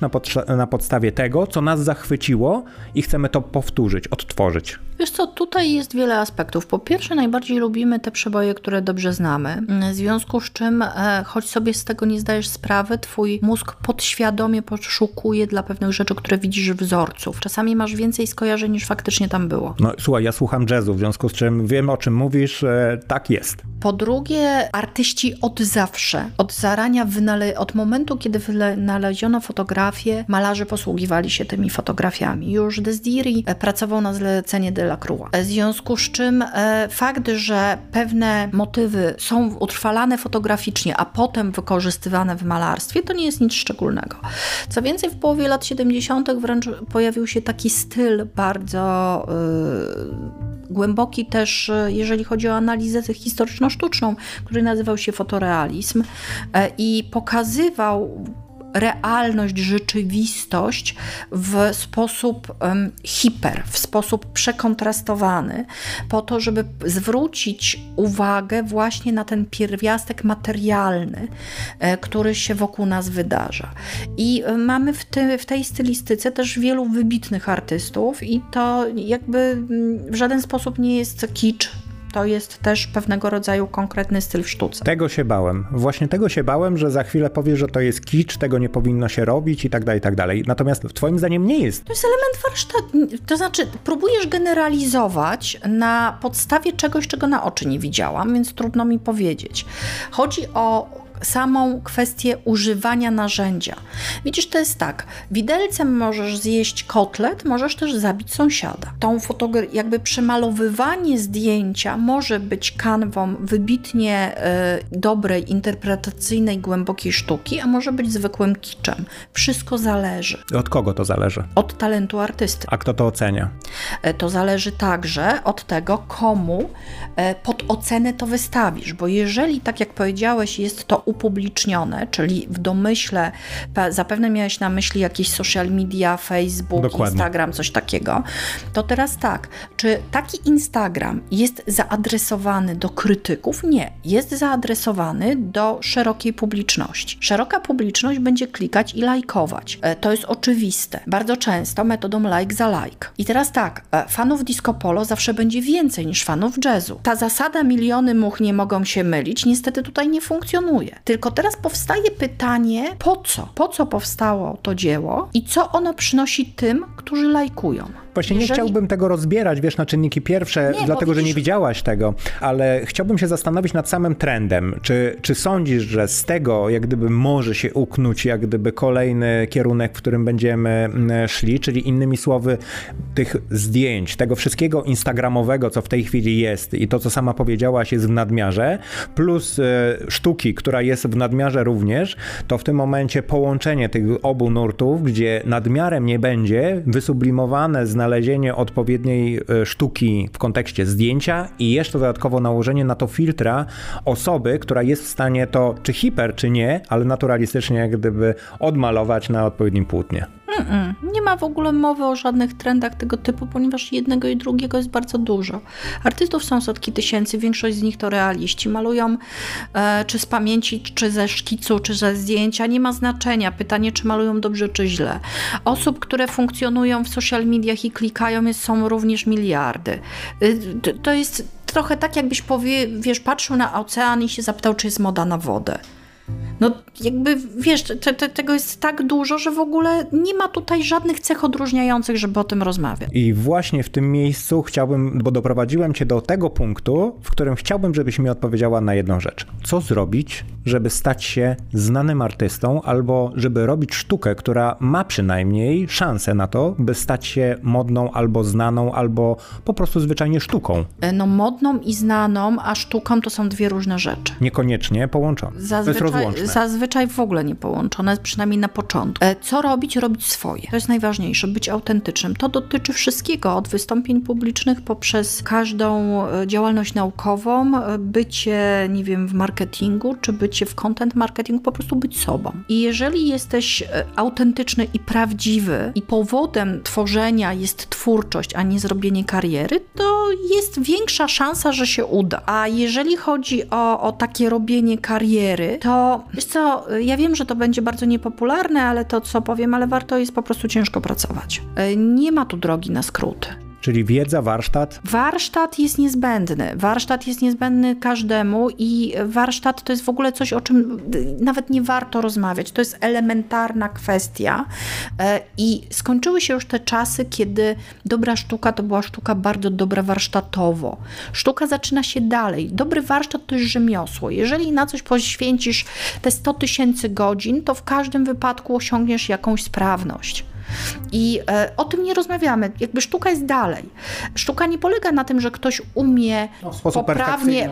na podstawie tego, co nas zachwyciło i chcemy to powtórzyć, odtworzyć. Wiesz co, tutaj jest wiele aspektów. Po pierwsze, najbardziej lubimy te przeboje, które dobrze znamy, w związku z czym, choć sobie z tego nie zdajesz sprawy, twój mózg podświadomie poszukuje dla pewnych rzeczy, które widzisz, wzorców. Czasami masz więcej skojarzeń niż faktycznie tam było. No słuchaj, ja słucham jazzu, w związku z czym wiem, o czym mówisz, tak jest. Po drugie, artyści od zawsze, od zarania, od momentu, kiedy wynaleziono fotografię, malarze posługiwali się tymi fotografiami. Już Desdiri pracował na zlecenie Delacroix. W związku z czym fakt, że pewne motywy są utrwalane fotograficznie, a potem wykorzystywane w malarstwie, to nie jest nic szczególnego. Co więcej, w połowie lat 70. wręcz pojawił się taki styl bardzo głęboki też, jeżeli chodzi o analizę historyczno-sztuczną, który nazywał się fotorealizm i pokazywał realność, rzeczywistość w sposób w sposób przekontrastowany, po to, żeby zwrócić uwagę właśnie na ten pierwiastek materialny, który się wokół nas wydarza. I mamy w tej stylistyce też wielu wybitnych artystów i to jakby w żaden sposób nie jest kicz. To jest też pewnego rodzaju konkretny styl w sztuce. Tego się bałem. Właśnie tego się bałem, że za chwilę powiesz, że to jest kicz, tego nie powinno się robić i tak dalej, i tak dalej. Natomiast twoim zdaniem nie jest. To jest element warsztatu. To znaczy, próbujesz generalizować na podstawie czegoś, czego na oczy nie widziałam, więc trudno mi powiedzieć. Chodzi o samą kwestię używania narzędzia. Widzisz, to jest tak, widelcem możesz zjeść kotlet, możesz też zabić sąsiada. Tą jakby przemalowywanie zdjęcia może być kanwą wybitnie dobrej, interpretacyjnej, głębokiej sztuki, a może być zwykłym kiczem. Wszystko zależy. Od kogo to zależy? Od talentu artysty. A kto to ocenia? To zależy także od tego, komu pod ocenę to wystawisz, bo jeżeli, tak jak powiedziałeś, jest to upublicznione, czyli w domyśle, zapewne miałeś na myśli jakieś social media, Facebook, dokładnie, Instagram, coś takiego, to teraz tak, czy taki Instagram jest zaadresowany do krytyków? Nie. Jest zaadresowany do szerokiej publiczności. Szeroka publiczność będzie klikać i lajkować. To jest oczywiste. Bardzo często metodą like za like. I teraz tak, fanów disco polo zawsze będzie więcej niż fanów jazzu. Ta zasada miliony much nie mogą się mylić, niestety tutaj nie funkcjonuje. Tylko teraz powstaje pytanie, po co? Po co powstało to dzieło i co ono przynosi tym, którzy lajkują? Właśnie nie chciałbym tego rozbierać, wiesz, na czynniki pierwsze, nie, dlatego, że nie widziałaś tego, ale chciałbym się zastanowić nad samym trendem. Czy sądzisz, że z tego jak gdyby może się uknąć jak gdyby kolejny kierunek, w którym będziemy szli, czyli innymi słowy tych zdjęć, tego wszystkiego instagramowego, co w tej chwili jest i to, co sama powiedziałaś, jest w nadmiarze, plus sztuki, która jest w nadmiarze również, to w tym momencie połączenie tych obu nurtów, gdzie nadmiarem nie będzie wysublimowane znalezienie odpowiedniej sztuki w kontekście zdjęcia i jeszcze dodatkowo nałożenie na to filtra osoby, która jest w stanie to czy hiper, czy nie, ale naturalistycznie jak gdyby odmalować na odpowiednim płótnie. Nie ma w ogóle mowy o żadnych trendach tego typu, ponieważ jednego i drugiego jest bardzo dużo. Artystów są setki tysięcy, większość z nich to realiści. Malują czy z pamięci, czy ze szkicu, czy ze zdjęcia. Nie ma znaczenia. Pytanie, czy malują dobrze, czy źle. Osób, które funkcjonują w social mediach i klikają, są również miliardy. To jest trochę tak, jakbyś patrzył na ocean i się zapytał, czy jest moda na wodę. No jakby, wiesz, tego jest tak dużo, że w ogóle nie ma tutaj żadnych cech odróżniających, żeby o tym rozmawiać. I właśnie w tym miejscu chciałbym, bo doprowadziłem cię do tego punktu, w którym chciałbym, żebyś mi odpowiedziała na jedną rzecz. Co zrobić, żeby stać się znanym artystą, albo żeby robić sztukę, która ma przynajmniej szansę na to, by stać się modną, albo znaną, albo po prostu zwyczajnie sztuką? No modną i znaną, a sztuką to są dwie różne rzeczy. Niekoniecznie połączone. Zazwyczaj w ogóle nie połączone, przynajmniej na początku. Co robić? Robić swoje. To jest najważniejsze, być autentycznym. To dotyczy wszystkiego, od wystąpień publicznych poprzez każdą działalność naukową, bycie, nie wiem, w marketingu, czy bycie w content marketingu, po prostu być sobą. I jeżeli jesteś autentyczny i prawdziwy i powodem tworzenia jest twórczość, a nie zrobienie kariery, to jest większa szansa, że się uda. A jeżeli chodzi o takie robienie kariery, to wiesz co, ja wiem, że to będzie bardzo niepopularne, ale warto jest po prostu ciężko pracować. Nie ma tu drogi na skróty. Czyli wiedza, warsztat? Warsztat jest niezbędny. Warsztat jest niezbędny każdemu i warsztat to jest w ogóle coś, o czym nawet nie warto rozmawiać. To jest elementarna kwestia i skończyły się już te czasy, kiedy dobra sztuka to była sztuka bardzo dobra warsztatowo. Sztuka zaczyna się dalej. Dobry warsztat to jest rzemiosło. Jeżeli na coś poświęcisz te 100 000 godzin, to w każdym wypadku osiągniesz jakąś sprawność. I o tym nie rozmawiamy. Jakby sztuka jest dalej. Sztuka nie polega na tym, że ktoś umie poprawnie,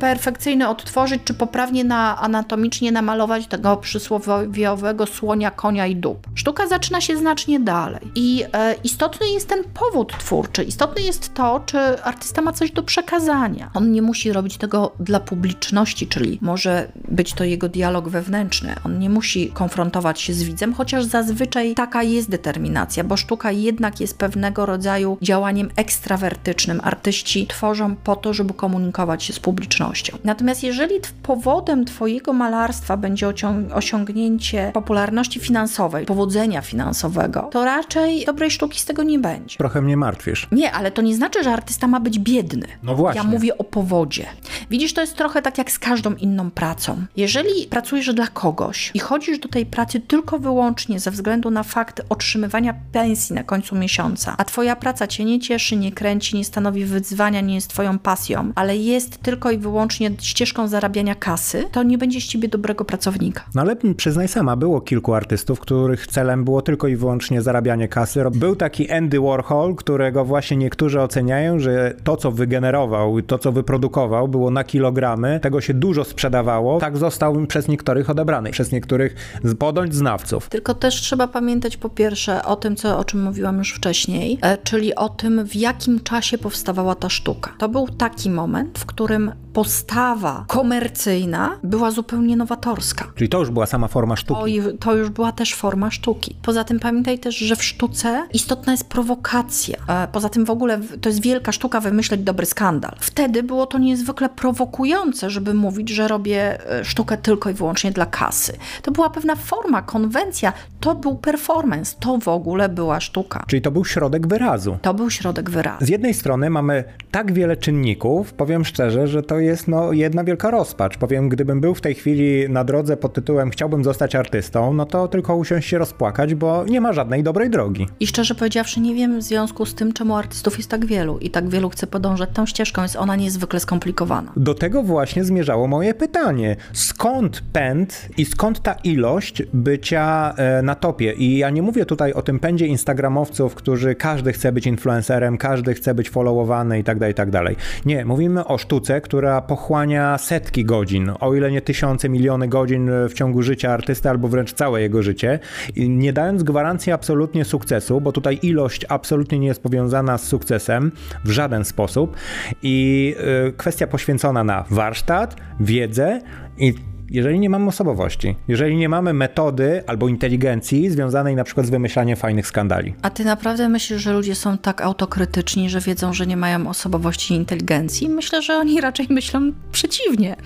perfekcyjnie odtworzyć, czy poprawnie anatomicznie namalować tego przysłowiowego słonia, konia i dób. Sztuka zaczyna się znacznie dalej. I istotny jest ten powód twórczy. Istotne jest to, czy artysta ma coś do przekazania. On nie musi robić tego dla publiczności, czyli może być to jego dialog wewnętrzny. On nie musi konfrontować się z widzem, chociaż zazwyczaj taka jest determinacja, bo sztuka jednak jest pewnego rodzaju działaniem ekstrawertycznym. Artyści tworzą po to, żeby komunikować się z publicznością. Natomiast jeżeli powodem twojego malarstwa będzie osiągnięcie popularności finansowej, powodzenia finansowego, to raczej dobrej sztuki z tego nie będzie. Trochę mnie martwisz. Nie, ale to nie znaczy, że artysta ma być biedny. No właśnie. Ja mówię o powodzie. Widzisz, to jest trochę tak jak z każdą inną pracą. Jeżeli pracujesz dla kogoś i chodzisz do tej pracy tylko wyłącznie ze względu na fakt otrzymywania pensji na końcu miesiąca, a twoja praca cię nie cieszy, nie kręci, nie stanowi wyzwania, nie jest twoją pasją, ale jest tylko i wyłącznie ścieżką zarabiania kasy, to nie będziesz z ciebie dobrego pracownika. No ale przyznaj sama, było kilku artystów, których celem było tylko i wyłącznie zarabianie kasy. Był taki Andy Warhol, którego właśnie niektórzy oceniają, że to, co wygenerował, to, co wyprodukował, było na kilogramy, tego się dużo sprzedawało, tak został przez niektórych odebrany, przez niektórych podąć znawców. Tylko też trzeba pamiętać po pierwsze o tym, o czym mówiłam już wcześniej, czyli o tym, w jakim czasie powstawała ta sztuka. To był taki moment, w którym postawa komercyjna była zupełnie nowatorska. Czyli to już była sama forma sztuki. To już była też forma sztuki. Poza tym pamiętaj też, że w sztuce istotna jest prowokacja. Poza tym w ogóle to jest wielka sztuka wymyśleć dobry skandal. Wtedy było to niezwykle prowokujące, żeby mówić, że robię sztukę tylko i wyłącznie dla kasy. To była pewna forma, konwencja. To był performance. To w ogóle była sztuka. Czyli to był środek wyrazu. To był środek wyrazu. Z jednej strony mamy tak wiele czynników, powiem szczerze, że to jest jedna wielka rozpacz. Powiem, gdybym był w tej chwili na drodze pod tytułem chciałbym zostać artystą, no to tylko usiąść się rozpłakać, bo nie ma żadnej dobrej drogi. I szczerze powiedziawszy, nie wiem w związku z tym, czemu artystów jest tak wielu i tak wielu chce podążać tą ścieżką. Jest ona niezwykle skomplikowana. Do tego właśnie zmierzało moje pytanie. Skąd pęd i skąd ta ilość bycia na topie? I ja nie mówię tutaj o tym pędzie instagramowców, którzy każdy chce być influencerem, każdy chce być followowany i tak dalej, i tak dalej. Nie, mówimy o sztuce, która pochłania setki godzin, o ile nie tysiące, miliony godzin w ciągu życia artysty, albo wręcz całe jego życie, nie dając gwarancji absolutnie sukcesu, bo tutaj ilość absolutnie nie jest powiązana z sukcesem w żaden sposób. I kwestia poświęcona na warsztat, wiedzę i jeżeli nie mamy osobowości, jeżeli nie mamy metody albo inteligencji związanej na przykład z wymyślaniem fajnych skandali. A ty naprawdę myślisz, że ludzie są tak autokrytyczni, że wiedzą, że nie mają osobowości i inteligencji? Myślę, że oni raczej myślą przeciwnie.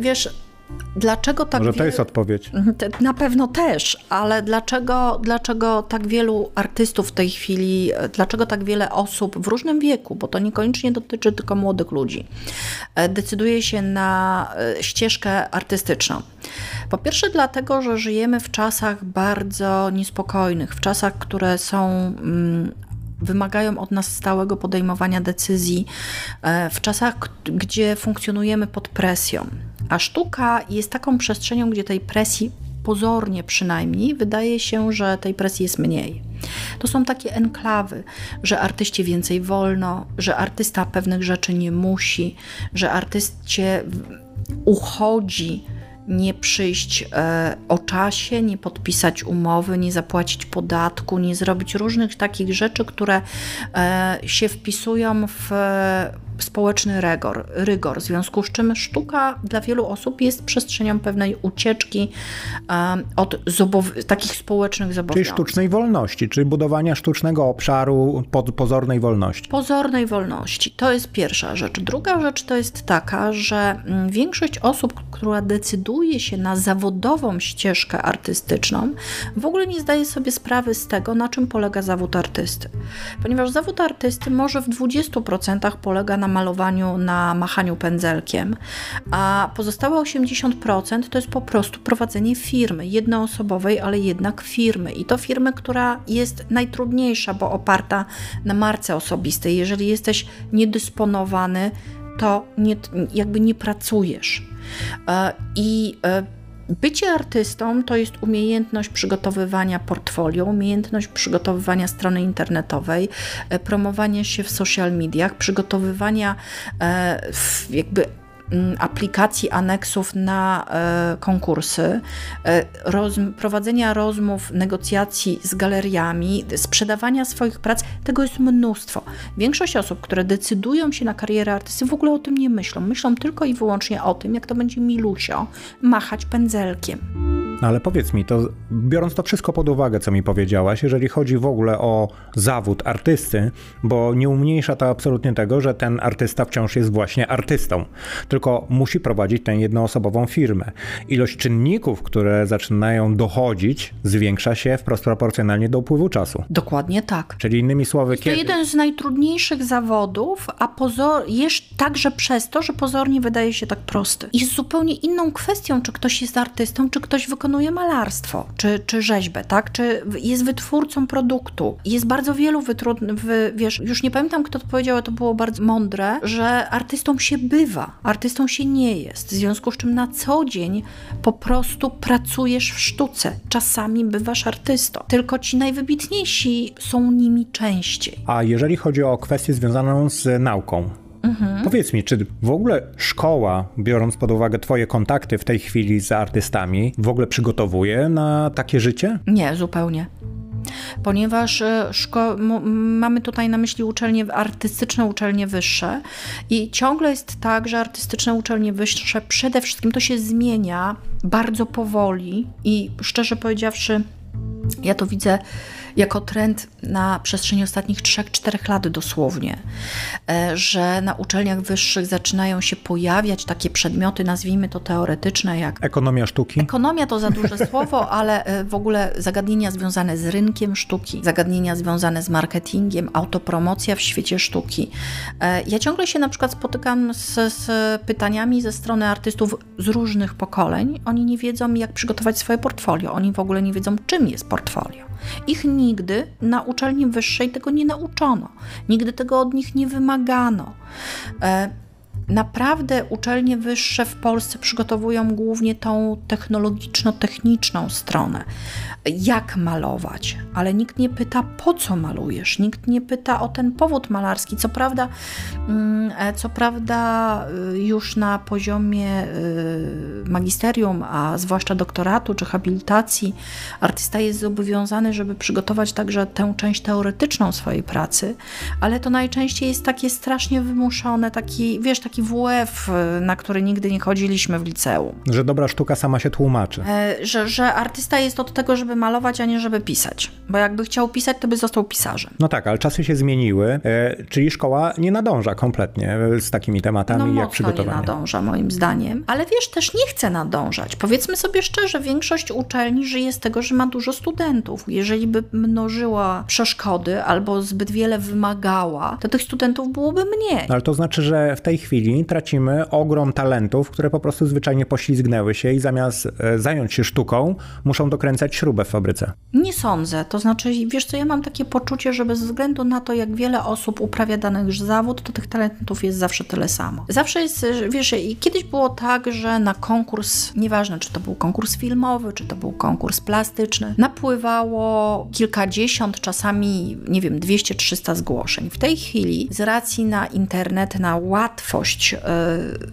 Wiesz, dlaczego tak Może to jest odpowiedź. Na pewno też, ale dlaczego tak wielu artystów w tej chwili, dlaczego tak wiele osób w różnym wieku, bo to niekoniecznie dotyczy tylko młodych ludzi, decyduje się na ścieżkę artystyczną? Po pierwsze dlatego, że żyjemy w czasach bardzo niespokojnych, w czasach, które są... wymagają od nas stałego podejmowania decyzji, w czasach, gdzie funkcjonujemy pod presją. A sztuka jest taką przestrzenią, gdzie tej presji, pozornie przynajmniej, wydaje się, że tej presji jest mniej. To są takie enklawy, że artyście więcej wolno, że artysta pewnych rzeczy nie musi, że artyście uchodzi nie przyjść o czasie, nie podpisać umowy, nie zapłacić podatku, nie zrobić różnych takich rzeczy, które się wpisują w społeczny rygor, w związku z czym sztuka dla wielu osób jest przestrzenią pewnej ucieczki od takich społecznych zobowiązań. Czyli sztucznej wolności, czyli budowania sztucznego obszaru pozornej wolności. Pozornej wolności. To jest pierwsza rzecz. Druga rzecz to jest taka, że większość osób, która decyduje się na zawodową ścieżkę artystyczną, w ogóle nie zdaje sobie sprawy z tego, na czym polega zawód artysty. Ponieważ zawód artysty może w 20% polega na malowaniu, na machaniu pędzelkiem, a pozostałe 80% to jest po prostu prowadzenie firmy, jednoosobowej, ale jednak firmy. I to firmy, która jest najtrudniejsza, bo oparta na marce osobistej. Jeżeli jesteś niedysponowany, to nie pracujesz. I bycie artystą to jest umiejętność przygotowywania portfolio, umiejętność przygotowywania strony internetowej, promowania się w social mediach, przygotowywania aplikacji, aneksów na konkursy, prowadzenia rozmów, negocjacji z galeriami, sprzedawania swoich prac, tego jest mnóstwo. Większość osób, które decydują się na karierę artysty, w ogóle o tym nie myślą. Myślą tylko i wyłącznie o tym, jak to będzie milusio machać pędzelkiem. No ale powiedz mi, to biorąc to wszystko pod uwagę, co mi powiedziałaś, jeżeli chodzi w ogóle o zawód artysty, bo nie umniejsza to absolutnie tego, że ten artysta wciąż jest właśnie artystą, tylko musi prowadzić tę jednoosobową firmę. Ilość czynników, które zaczynają dochodzić, zwiększa się wprost proporcjonalnie do upływu czasu. Dokładnie tak. Czyli innymi słowy, to jeden z najtrudniejszych zawodów, a także przez to, że pozornie wydaje się tak prosty. Jest zupełnie inną kwestią, czy ktoś jest artystą, czy ktoś wykonuje malarstwo, czy rzeźbę, tak? Czy jest wytwórcą produktu. Jest bardzo wielu już nie pamiętam, kto to powiedział, ale to było bardzo mądre, że artystą się bywa. Artystą się nie jest, w związku z czym na co dzień po prostu pracujesz w sztuce. Czasami bywasz artystą, tylko ci najwybitniejsi są nimi częściej. A jeżeli chodzi o kwestię związaną z nauką, powiedz mi, czy w ogóle szkoła, biorąc pod uwagę twoje kontakty w tej chwili z artystami, w ogóle przygotowuje na takie życie? Nie, zupełnie. Ponieważ mamy tutaj na myśli uczelnie artystyczne, uczelnie wyższe i ciągle jest tak, że artystyczne uczelnie wyższe przede wszystkim to się zmienia bardzo powoli i szczerze powiedziawszy, ja to widzę jako trend na przestrzeni ostatnich 3-4 lat dosłownie, że na uczelniach wyższych zaczynają się pojawiać takie przedmioty, nazwijmy to teoretyczne, jak ekonomia sztuki. Ekonomia to za duże słowo, ale w ogóle zagadnienia związane z rynkiem sztuki, zagadnienia związane z marketingiem, autopromocja w świecie sztuki. Ja ciągle się na przykład spotykam z pytaniami ze strony artystów z różnych pokoleń. Oni nie wiedzą, jak przygotować swoje portfolio. Oni w ogóle nie wiedzą, czym jest portfolio. Ich nigdy na uczelni wyższej tego nie nauczono. Nigdy tego od nich nie wymagano. Naprawdę uczelnie wyższe w Polsce przygotowują głównie tą technologiczno-techniczną stronę. Jak malować? Ale nikt nie pyta, po co malujesz? Nikt nie pyta o ten powód malarski. Co prawda już na poziomie magisterium, a zwłaszcza doktoratu czy habilitacji, artysta jest zobowiązany, żeby przygotować także tę część teoretyczną swojej pracy, ale to najczęściej jest takie strasznie wymuszone, taki WF, na który nigdy nie chodziliśmy w liceum. Że dobra sztuka sama się tłumaczy. Że artysta jest od tego, żeby malować, a nie żeby pisać. Bo jakby chciał pisać, to by został pisarzem. No tak, ale czasy się zmieniły, czyli szkoła nie nadąża kompletnie z takimi tematami jak przygotowanie. No nie nadąża moim zdaniem. Ale wiesz, też nie chce nadążać. Powiedzmy sobie szczerze, większość uczelni żyje z tego, że ma dużo studentów. Jeżeli by mnożyła przeszkody albo zbyt wiele wymagała, to tych studentów byłoby mniej. No ale to znaczy, że w tej chwili tracimy ogrom talentów, które po prostu zwyczajnie poślizgnęły się i zamiast zająć się sztuką, muszą dokręcać śrubę w fabryce. Nie sądzę. To znaczy, wiesz co, ja mam takie poczucie, że bez względu na to, jak wiele osób uprawia dany zawód, to tych talentów jest zawsze tyle samo. Zawsze jest, wiesz, i kiedyś było tak, że na konkurs, nieważne czy to był konkurs filmowy, czy to był konkurs plastyczny, napływało kilkadziesiąt, czasami, 200-300 zgłoszeń. W tej chwili z racji na internet, na łatwość możliwość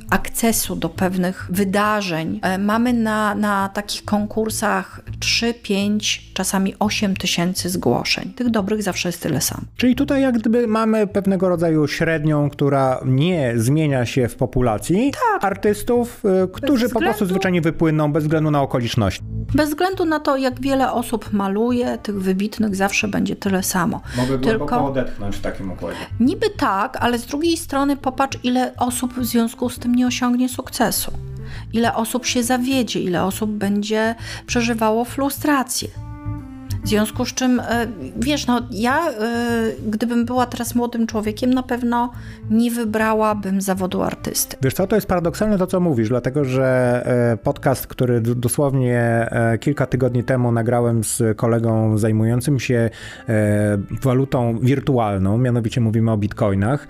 akcesu do pewnych wydarzeń. Mamy na takich konkursach 3, 5, czasami 8 tysięcy zgłoszeń. Tych dobrych zawsze jest tyle samo. Czyli tutaj jak gdyby mamy pewnego rodzaju średnią, która nie zmienia się w populacji artystów, którzy po prostu zwyczajnie wypłyną bez względu na okoliczności. Bez względu na to, jak wiele osób maluje, tych wybitnych zawsze będzie tyle samo. Mogę głęboko odetchnąć w takim układzie. Niby tak, ale z drugiej strony popatrz, ile osób w związku z tym nie osiągnie sukcesu. Ile osób się zawiedzie, ile osób będzie przeżywało frustrację. W związku z czym, wiesz, no ja gdybym była teraz młodym człowiekiem, na pewno nie wybrałabym zawodu artysty. Wiesz co, to jest paradoksalne to, co mówisz, dlatego że podcast, który dosłownie kilka tygodni temu nagrałem z kolegą zajmującym się walutą wirtualną, mianowicie mówimy o bitcoinach,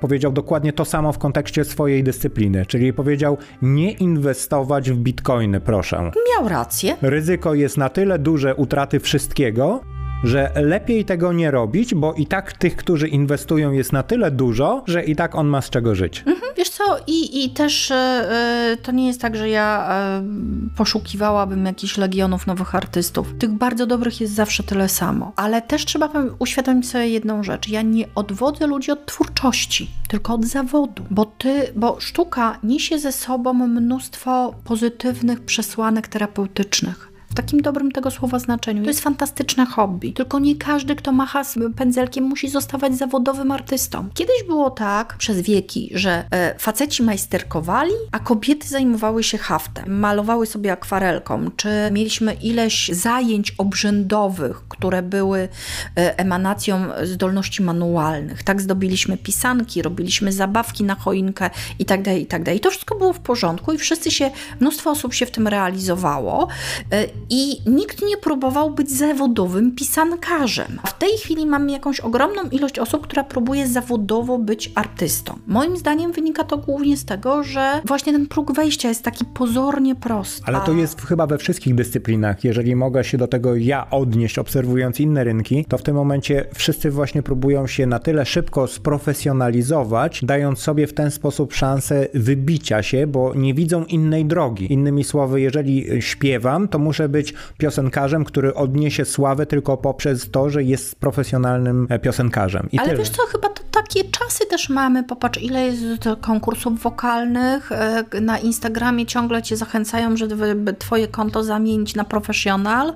powiedział dokładnie to samo w kontekście swojej dyscypliny, czyli powiedział: nie inwestować w bitcoiny, proszę. Miał rację. Ryzyko jest na tyle duże, utraty wszystkiego, że lepiej tego nie robić, bo i tak tych, którzy inwestują, jest na tyle dużo, że i tak on ma z czego żyć. Mhm, wiesz co, i też to nie jest tak, że ja poszukiwałabym jakichś legionów nowych artystów. Tych bardzo dobrych jest zawsze tyle samo. Ale też trzeba uświadomić sobie jedną rzecz. Ja nie odwodzę ludzi od twórczości, tylko od zawodu. Bo sztuka niesie ze sobą mnóstwo pozytywnych przesłanek terapeutycznych. W takim dobrym tego słowa znaczeniu. To jest fantastyczne hobby. Tylko nie każdy, kto macha z pędzelkiem, musi zostawać zawodowym artystą. Kiedyś było tak przez wieki, że faceci majsterkowali, a kobiety zajmowały się haftem. Malowały sobie akwarelką. Czy mieliśmy ileś zajęć obrzędowych, które były emanacją zdolności manualnych. Tak zdobiliśmy pisanki, robiliśmy zabawki na choinkę i tak dalej, i tak dalej. To wszystko było w porządku i mnóstwo osób się w tym realizowało. I nikt nie próbował być zawodowym pisankarzem. A w tej chwili mamy jakąś ogromną ilość osób, która próbuje zawodowo być artystą. Moim zdaniem wynika to głównie z tego, że właśnie ten próg wejścia jest taki pozornie prosty. Ale to jest chyba we wszystkich dyscyplinach. Jeżeli mogę się do tego ja odnieść, obserwując inne rynki, to w tym momencie wszyscy właśnie próbują się na tyle szybko sprofesjonalizować, dając sobie w ten sposób szansę wybicia się, bo nie widzą innej drogi. Innymi słowy, jeżeli śpiewam, to muszę być piosenkarzem, który odniesie sławę tylko poprzez to, że jest profesjonalnym piosenkarzem. I ale tyle. Wiesz co, chyba to takie czasy też mamy. Popatrz, ile jest konkursów wokalnych. Na Instagramie ciągle cię zachęcają, żeby twoje konto zamienić na profesjonal.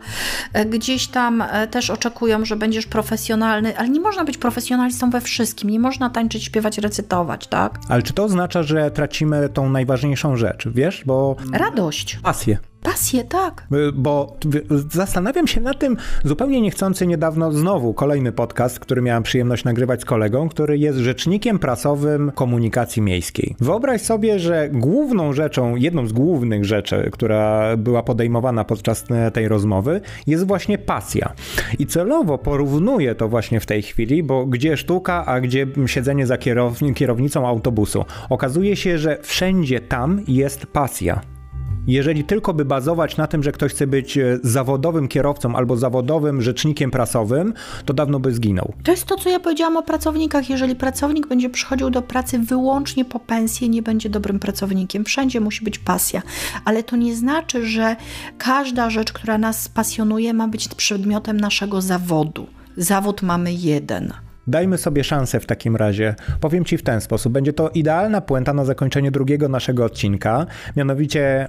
Gdzieś tam też oczekują, że będziesz profesjonalny, ale nie można być profesjonalistą we wszystkim. Nie można tańczyć, śpiewać, recytować, tak? Ale czy to oznacza, że tracimy tą najważniejszą rzecz, wiesz? Bo... radość. Pasję. Pasję, tak. Bo zastanawiam się nad tym zupełnie niechcący niedawno znowu kolejny podcast, który miałem przyjemność nagrywać z kolegą, który jest rzecznikiem prasowym komunikacji miejskiej. Wyobraź sobie, że jedną z głównych rzeczy, która była podejmowana podczas tej rozmowy, jest właśnie pasja. I celowo porównuję to właśnie w tej chwili, bo gdzie sztuka, a gdzie siedzenie za kierownicą autobusu. Okazuje się, że wszędzie tam jest pasja. Jeżeli tylko by bazować na tym, że ktoś chce być zawodowym kierowcą albo zawodowym rzecznikiem prasowym, to dawno by zginął. To jest to, co ja powiedziałam o pracownikach. Jeżeli pracownik będzie przychodził do pracy wyłącznie po pensję, nie będzie dobrym pracownikiem. Wszędzie musi być pasja. Ale to nie znaczy, że każda rzecz, która nas pasjonuje, ma być przedmiotem naszego zawodu. Zawód mamy jeden. Dajmy sobie szansę w takim razie. Powiem Ci w ten sposób. Będzie to idealna puenta na zakończenie drugiego naszego odcinka. Mianowicie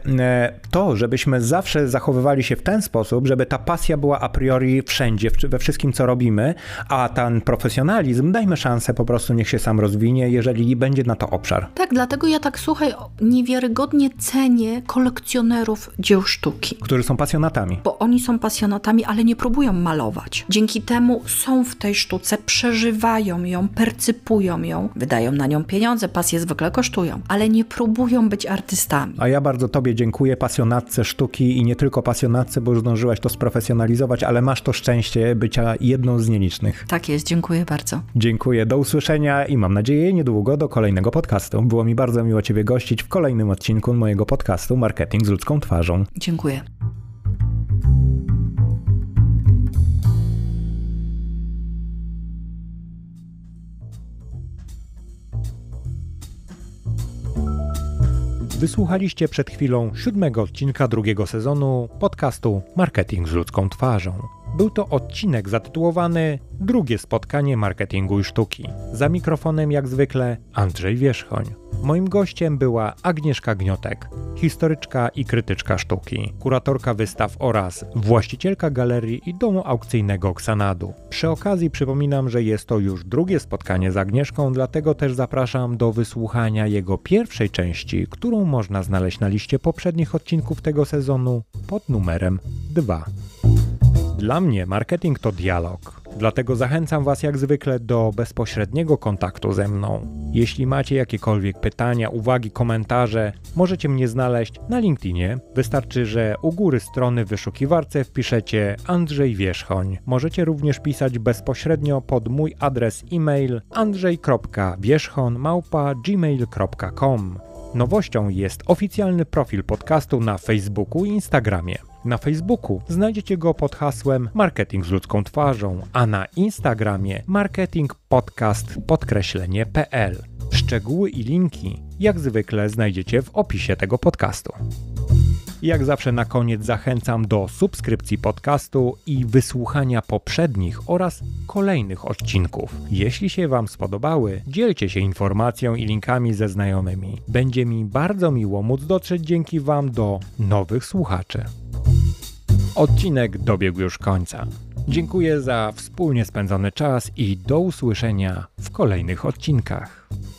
to, żebyśmy zawsze zachowywali się w ten sposób, żeby ta pasja była a priori wszędzie, we wszystkim co robimy, a ten profesjonalizm dajmy szansę, po prostu niech się sam rozwinie, jeżeli będzie na to obszar. Tak, dlatego ja tak, słuchaj, niewiarygodnie cenię kolekcjonerów dzieł sztuki. Którzy są pasjonatami. Bo oni są pasjonatami, ale nie próbują malować. Dzięki temu są w tej sztuce, przeżywają ją, percypują ją, wydają na nią pieniądze, pasje zwykle kosztują, ale nie próbują być artystami. A ja bardzo Tobie dziękuję, pasjonatce sztuki i nie tylko pasjonatce, bo już zdążyłaś to sprofesjonalizować, ale masz to szczęście bycia jedną z nielicznych. Tak jest, dziękuję bardzo. Dziękuję, do usłyszenia i mam nadzieję niedługo do kolejnego podcastu. Było mi bardzo miło Ciebie gościć w kolejnym odcinku mojego podcastu Marketing z ludzką twarzą. Dziękuję. Wysłuchaliście przed chwilą 7. odcinka 2. sezonu podcastu Marketing z ludzką twarzą. Był to odcinek zatytułowany Drugie spotkanie marketingu i sztuki. Za mikrofonem jak zwykle Andrzej Wierzchoń. Moim gościem była Agnieszka Gniotek, historyczka i krytyczka sztuki, kuratorka wystaw oraz właścicielka galerii i domu aukcyjnego Xanadu. Przy okazji przypominam, że jest to już drugie spotkanie z Agnieszką, dlatego też zapraszam do wysłuchania jego pierwszej części, którą można znaleźć na liście poprzednich odcinków tego sezonu pod numerem 2. Dla mnie marketing to dialog, dlatego zachęcam Was jak zwykle do bezpośredniego kontaktu ze mną. Jeśli macie jakiekolwiek pytania, uwagi, komentarze, możecie mnie znaleźć na LinkedInie. Wystarczy, że u góry strony w wyszukiwarce wpiszecie Andrzej Wierzchoń. Możecie również pisać bezpośrednio pod mój adres e-mail andrzej.wierzchon@gmail.com. Nowością jest oficjalny profil podcastu na Facebooku i Instagramie. Na Facebooku znajdziecie go pod hasłem Marketing z ludzką twarzą, a na Instagramie marketingpodcast_pl. Szczegóły i linki jak zwykle znajdziecie w opisie tego podcastu. Jak zawsze na koniec zachęcam do subskrypcji podcastu i wysłuchania poprzednich oraz kolejnych odcinków. Jeśli się Wam spodobały, dzielcie się informacją i linkami ze znajomymi. Będzie mi bardzo miło móc dotrzeć dzięki Wam do nowych słuchaczy. Odcinek dobiegł już końca. Dziękuję za wspólnie spędzony czas i do usłyszenia w kolejnych odcinkach.